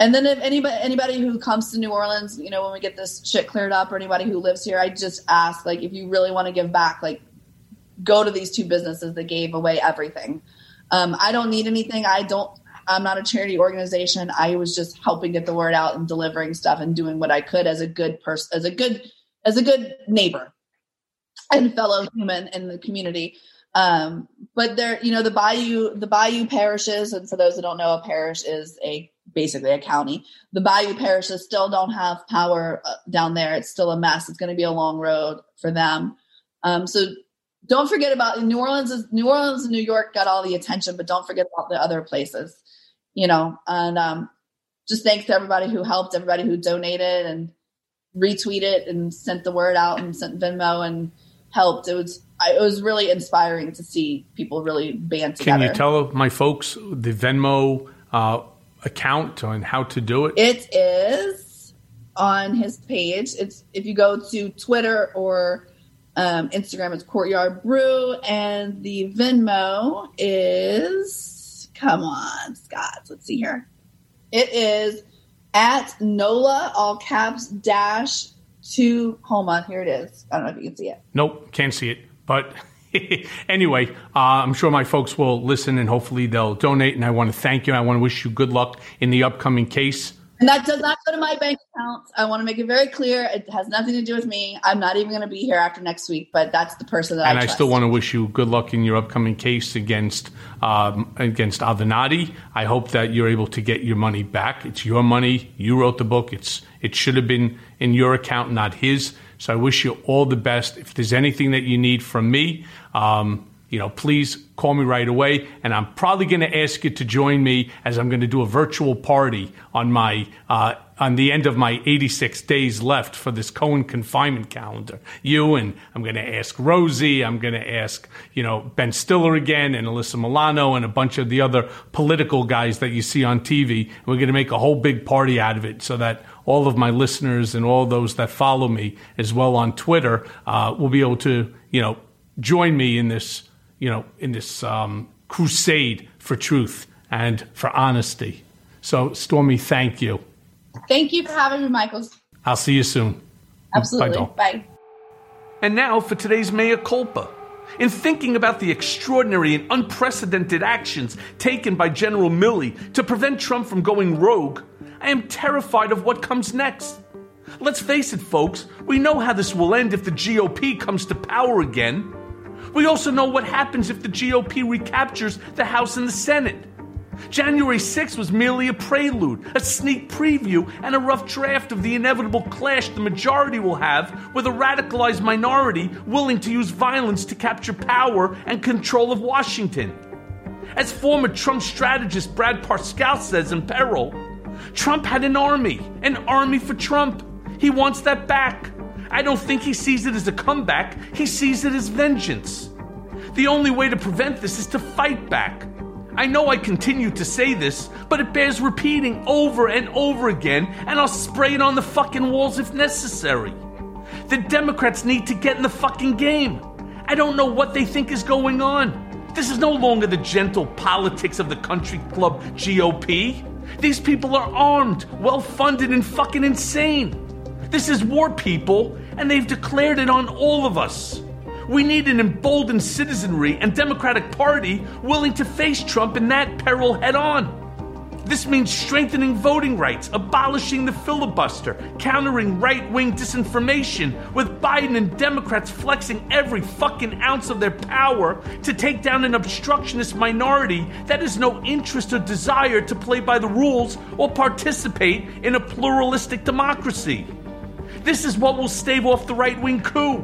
and then if anybody who comes to New Orleans, you know, when we get this shit cleared up or anybody who lives here, I just ask, like, if you really want to give back, like, go to these two businesses that gave away everything. I don't need anything. I'm not a charity organization. I was just helping get the word out and delivering stuff and doing what I could as a good person, as a good neighbor and fellow human in the community. But there, you know, the Bayou parishes. And for those that don't know, a parish is basically a county. The Bayou parishes still don't have power down there. It's still a mess. It's going to be a long road for them. So don't forget about New Orleans and New York got all the attention, but don't forget about the other places, you know, and just thanks to everybody who helped, everybody who donated and retweeted and sent the word out and sent Venmo and helped. It was really inspiring to see people really band together. Can you tell my folks the Venmo account and how to do it? It is on his page. It's if you go to Twitter or Instagram, it's Courtyard Brew, and the Venmo is Come on, Scott. Let's see here. It is at NOLA, all caps, dash, to Homa. Here it is. I don't know if you can see it. Nope, can't see it. But anyway, I'm sure my folks will listen and hopefully they'll donate. And I want to thank you. I want to wish you good luck in the upcoming case. And that does not go to my bank account. I want to make it very clear. It has nothing to do with me. I'm not even going to be here after next week, but that's the person that I trust. And I still want to wish you good luck in your upcoming case against Avenatti. I hope that you're able to get your money back. It's your money. You wrote the book. It should have been in your account, not his. So I wish you all the best. If there's anything that you need from me, please call me right away. And I'm probably going to ask you to join me as I'm going to do a virtual party on my on the end of my 86 days left for this Cohen confinement calendar. You and I'm going to ask Rosie. I'm going to ask, Ben Stiller again and Alyssa Milano and a bunch of the other political guys that you see on TV. And we're going to make a whole big party out of it so that all of my listeners and all those that follow me as well on Twitter will be able to, join me in this. Crusade for truth and for honesty. So, Stormy, thank you. Thank you for having me, Michael. I'll see you soon. Absolutely. Bye. And now for today's mea culpa. In thinking about the extraordinary and unprecedented actions taken by General Milley to prevent Trump from going rogue, I am terrified of what comes next. Let's face it, folks, we know how this will end if the GOP comes to power again. We also know what happens if the GOP recaptures the House and the Senate. January 6th was merely a prelude, a sneak preview, and a rough draft of the inevitable clash the majority will have with a radicalized minority willing to use violence to capture power and control of Washington. As former Trump strategist Brad Parscale says in Peril, Trump had an army for Trump. He wants that back. I don't think he sees it as a comeback. He sees it as vengeance. The only way to prevent this is to fight back. I know I continue to say this, but it bears repeating over and over again, and I'll spray it on the fucking walls if necessary. The Democrats need to get in the fucking game. I don't know what they think is going on. This is no longer the gentle politics of the country club GOP. These people are armed, well-funded, and fucking insane. This is war, people, and they've declared it on all of us. We need an emboldened citizenry and Democratic Party willing to face Trump in that peril head on. This means strengthening voting rights, abolishing the filibuster, countering right-wing disinformation with Biden and Democrats flexing every fucking ounce of their power to take down an obstructionist minority that has no interest or desire to play by the rules or participate in a pluralistic democracy. This is what will stave off the right-wing coup.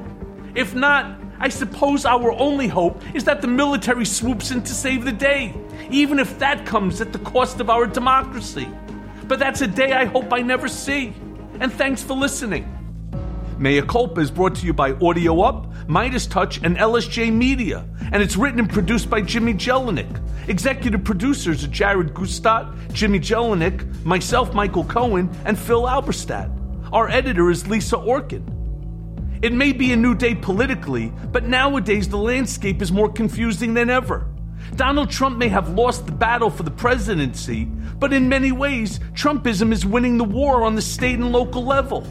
If not, I suppose our only hope is that the military swoops in to save the day, even if that comes at the cost of our democracy. But that's a day I hope I never see. And thanks for listening. Mea Culpa is brought to you by Audio Up, Midas Touch, and LSJ Media, and it's written and produced by Jimmy Jelinek. Executive producers are Jared Gustat, Jimmy Jelinek, myself, Michael Cohen, and Phil Alberstadt. Our editor is Lisa Orkin. It may be a new day politically, but nowadays the landscape is more confusing than ever. Donald Trump may have lost the battle for the presidency, but in many ways, Trumpism is winning the war on the state and local level.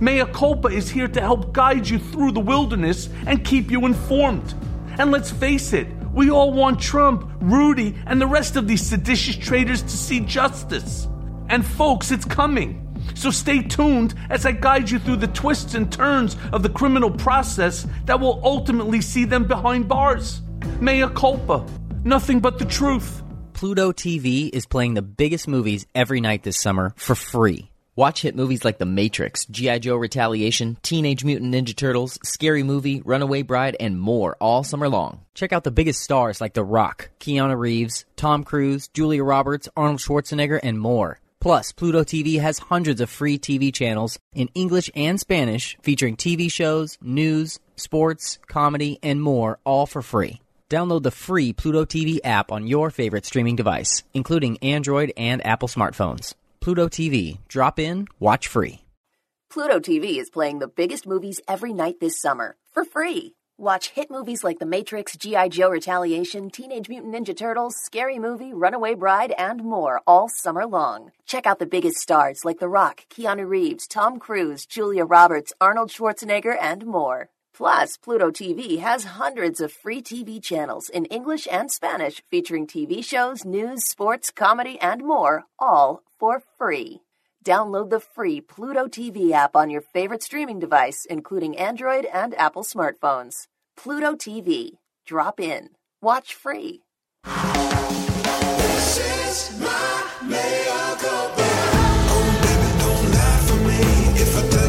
Mea Culpa is here to help guide you through the wilderness and keep you informed. And let's face it, we all want Trump, Rudy, and the rest of these seditious traitors to see justice. And folks, it's coming. So stay tuned as I guide you through the twists and turns of the criminal process that will ultimately see them behind bars. Mea culpa. Nothing but the truth. Pluto TV is playing the biggest movies every night this summer for free. Watch hit movies like The Matrix, G.I. Joe Retaliation, Teenage Mutant Ninja Turtles, Scary Movie, Runaway Bride, and more all summer long. Check out the biggest stars like The Rock, Keanu Reeves, Tom Cruise, Julia Roberts, Arnold Schwarzenegger, and more. Plus, Pluto TV has hundreds of free TV channels in English and Spanish featuring TV shows, news, sports, comedy, and more, all for free. Download the free Pluto TV app on your favorite streaming device, including Android and Apple smartphones. Pluto TV. Drop in, watch free. Pluto TV is playing the biggest movies every night this summer for free. Watch hit movies like The Matrix, G.I. Joe Retaliation, Teenage Mutant Ninja Turtles, Scary Movie, Runaway Bride, and more all summer long. Check out the biggest stars like The Rock, Keanu Reeves, Tom Cruise, Julia Roberts, Arnold Schwarzenegger, and more. Plus, Pluto TV has hundreds of free TV channels in English and Spanish featuring TV shows, news, sports, comedy, and more, all for free. Download the free Pluto TV app on your favorite streaming device, including Android and Apple smartphones. Pluto TV. Drop in. Watch free. This is my miracle. Oh, baby, don't lie for me if I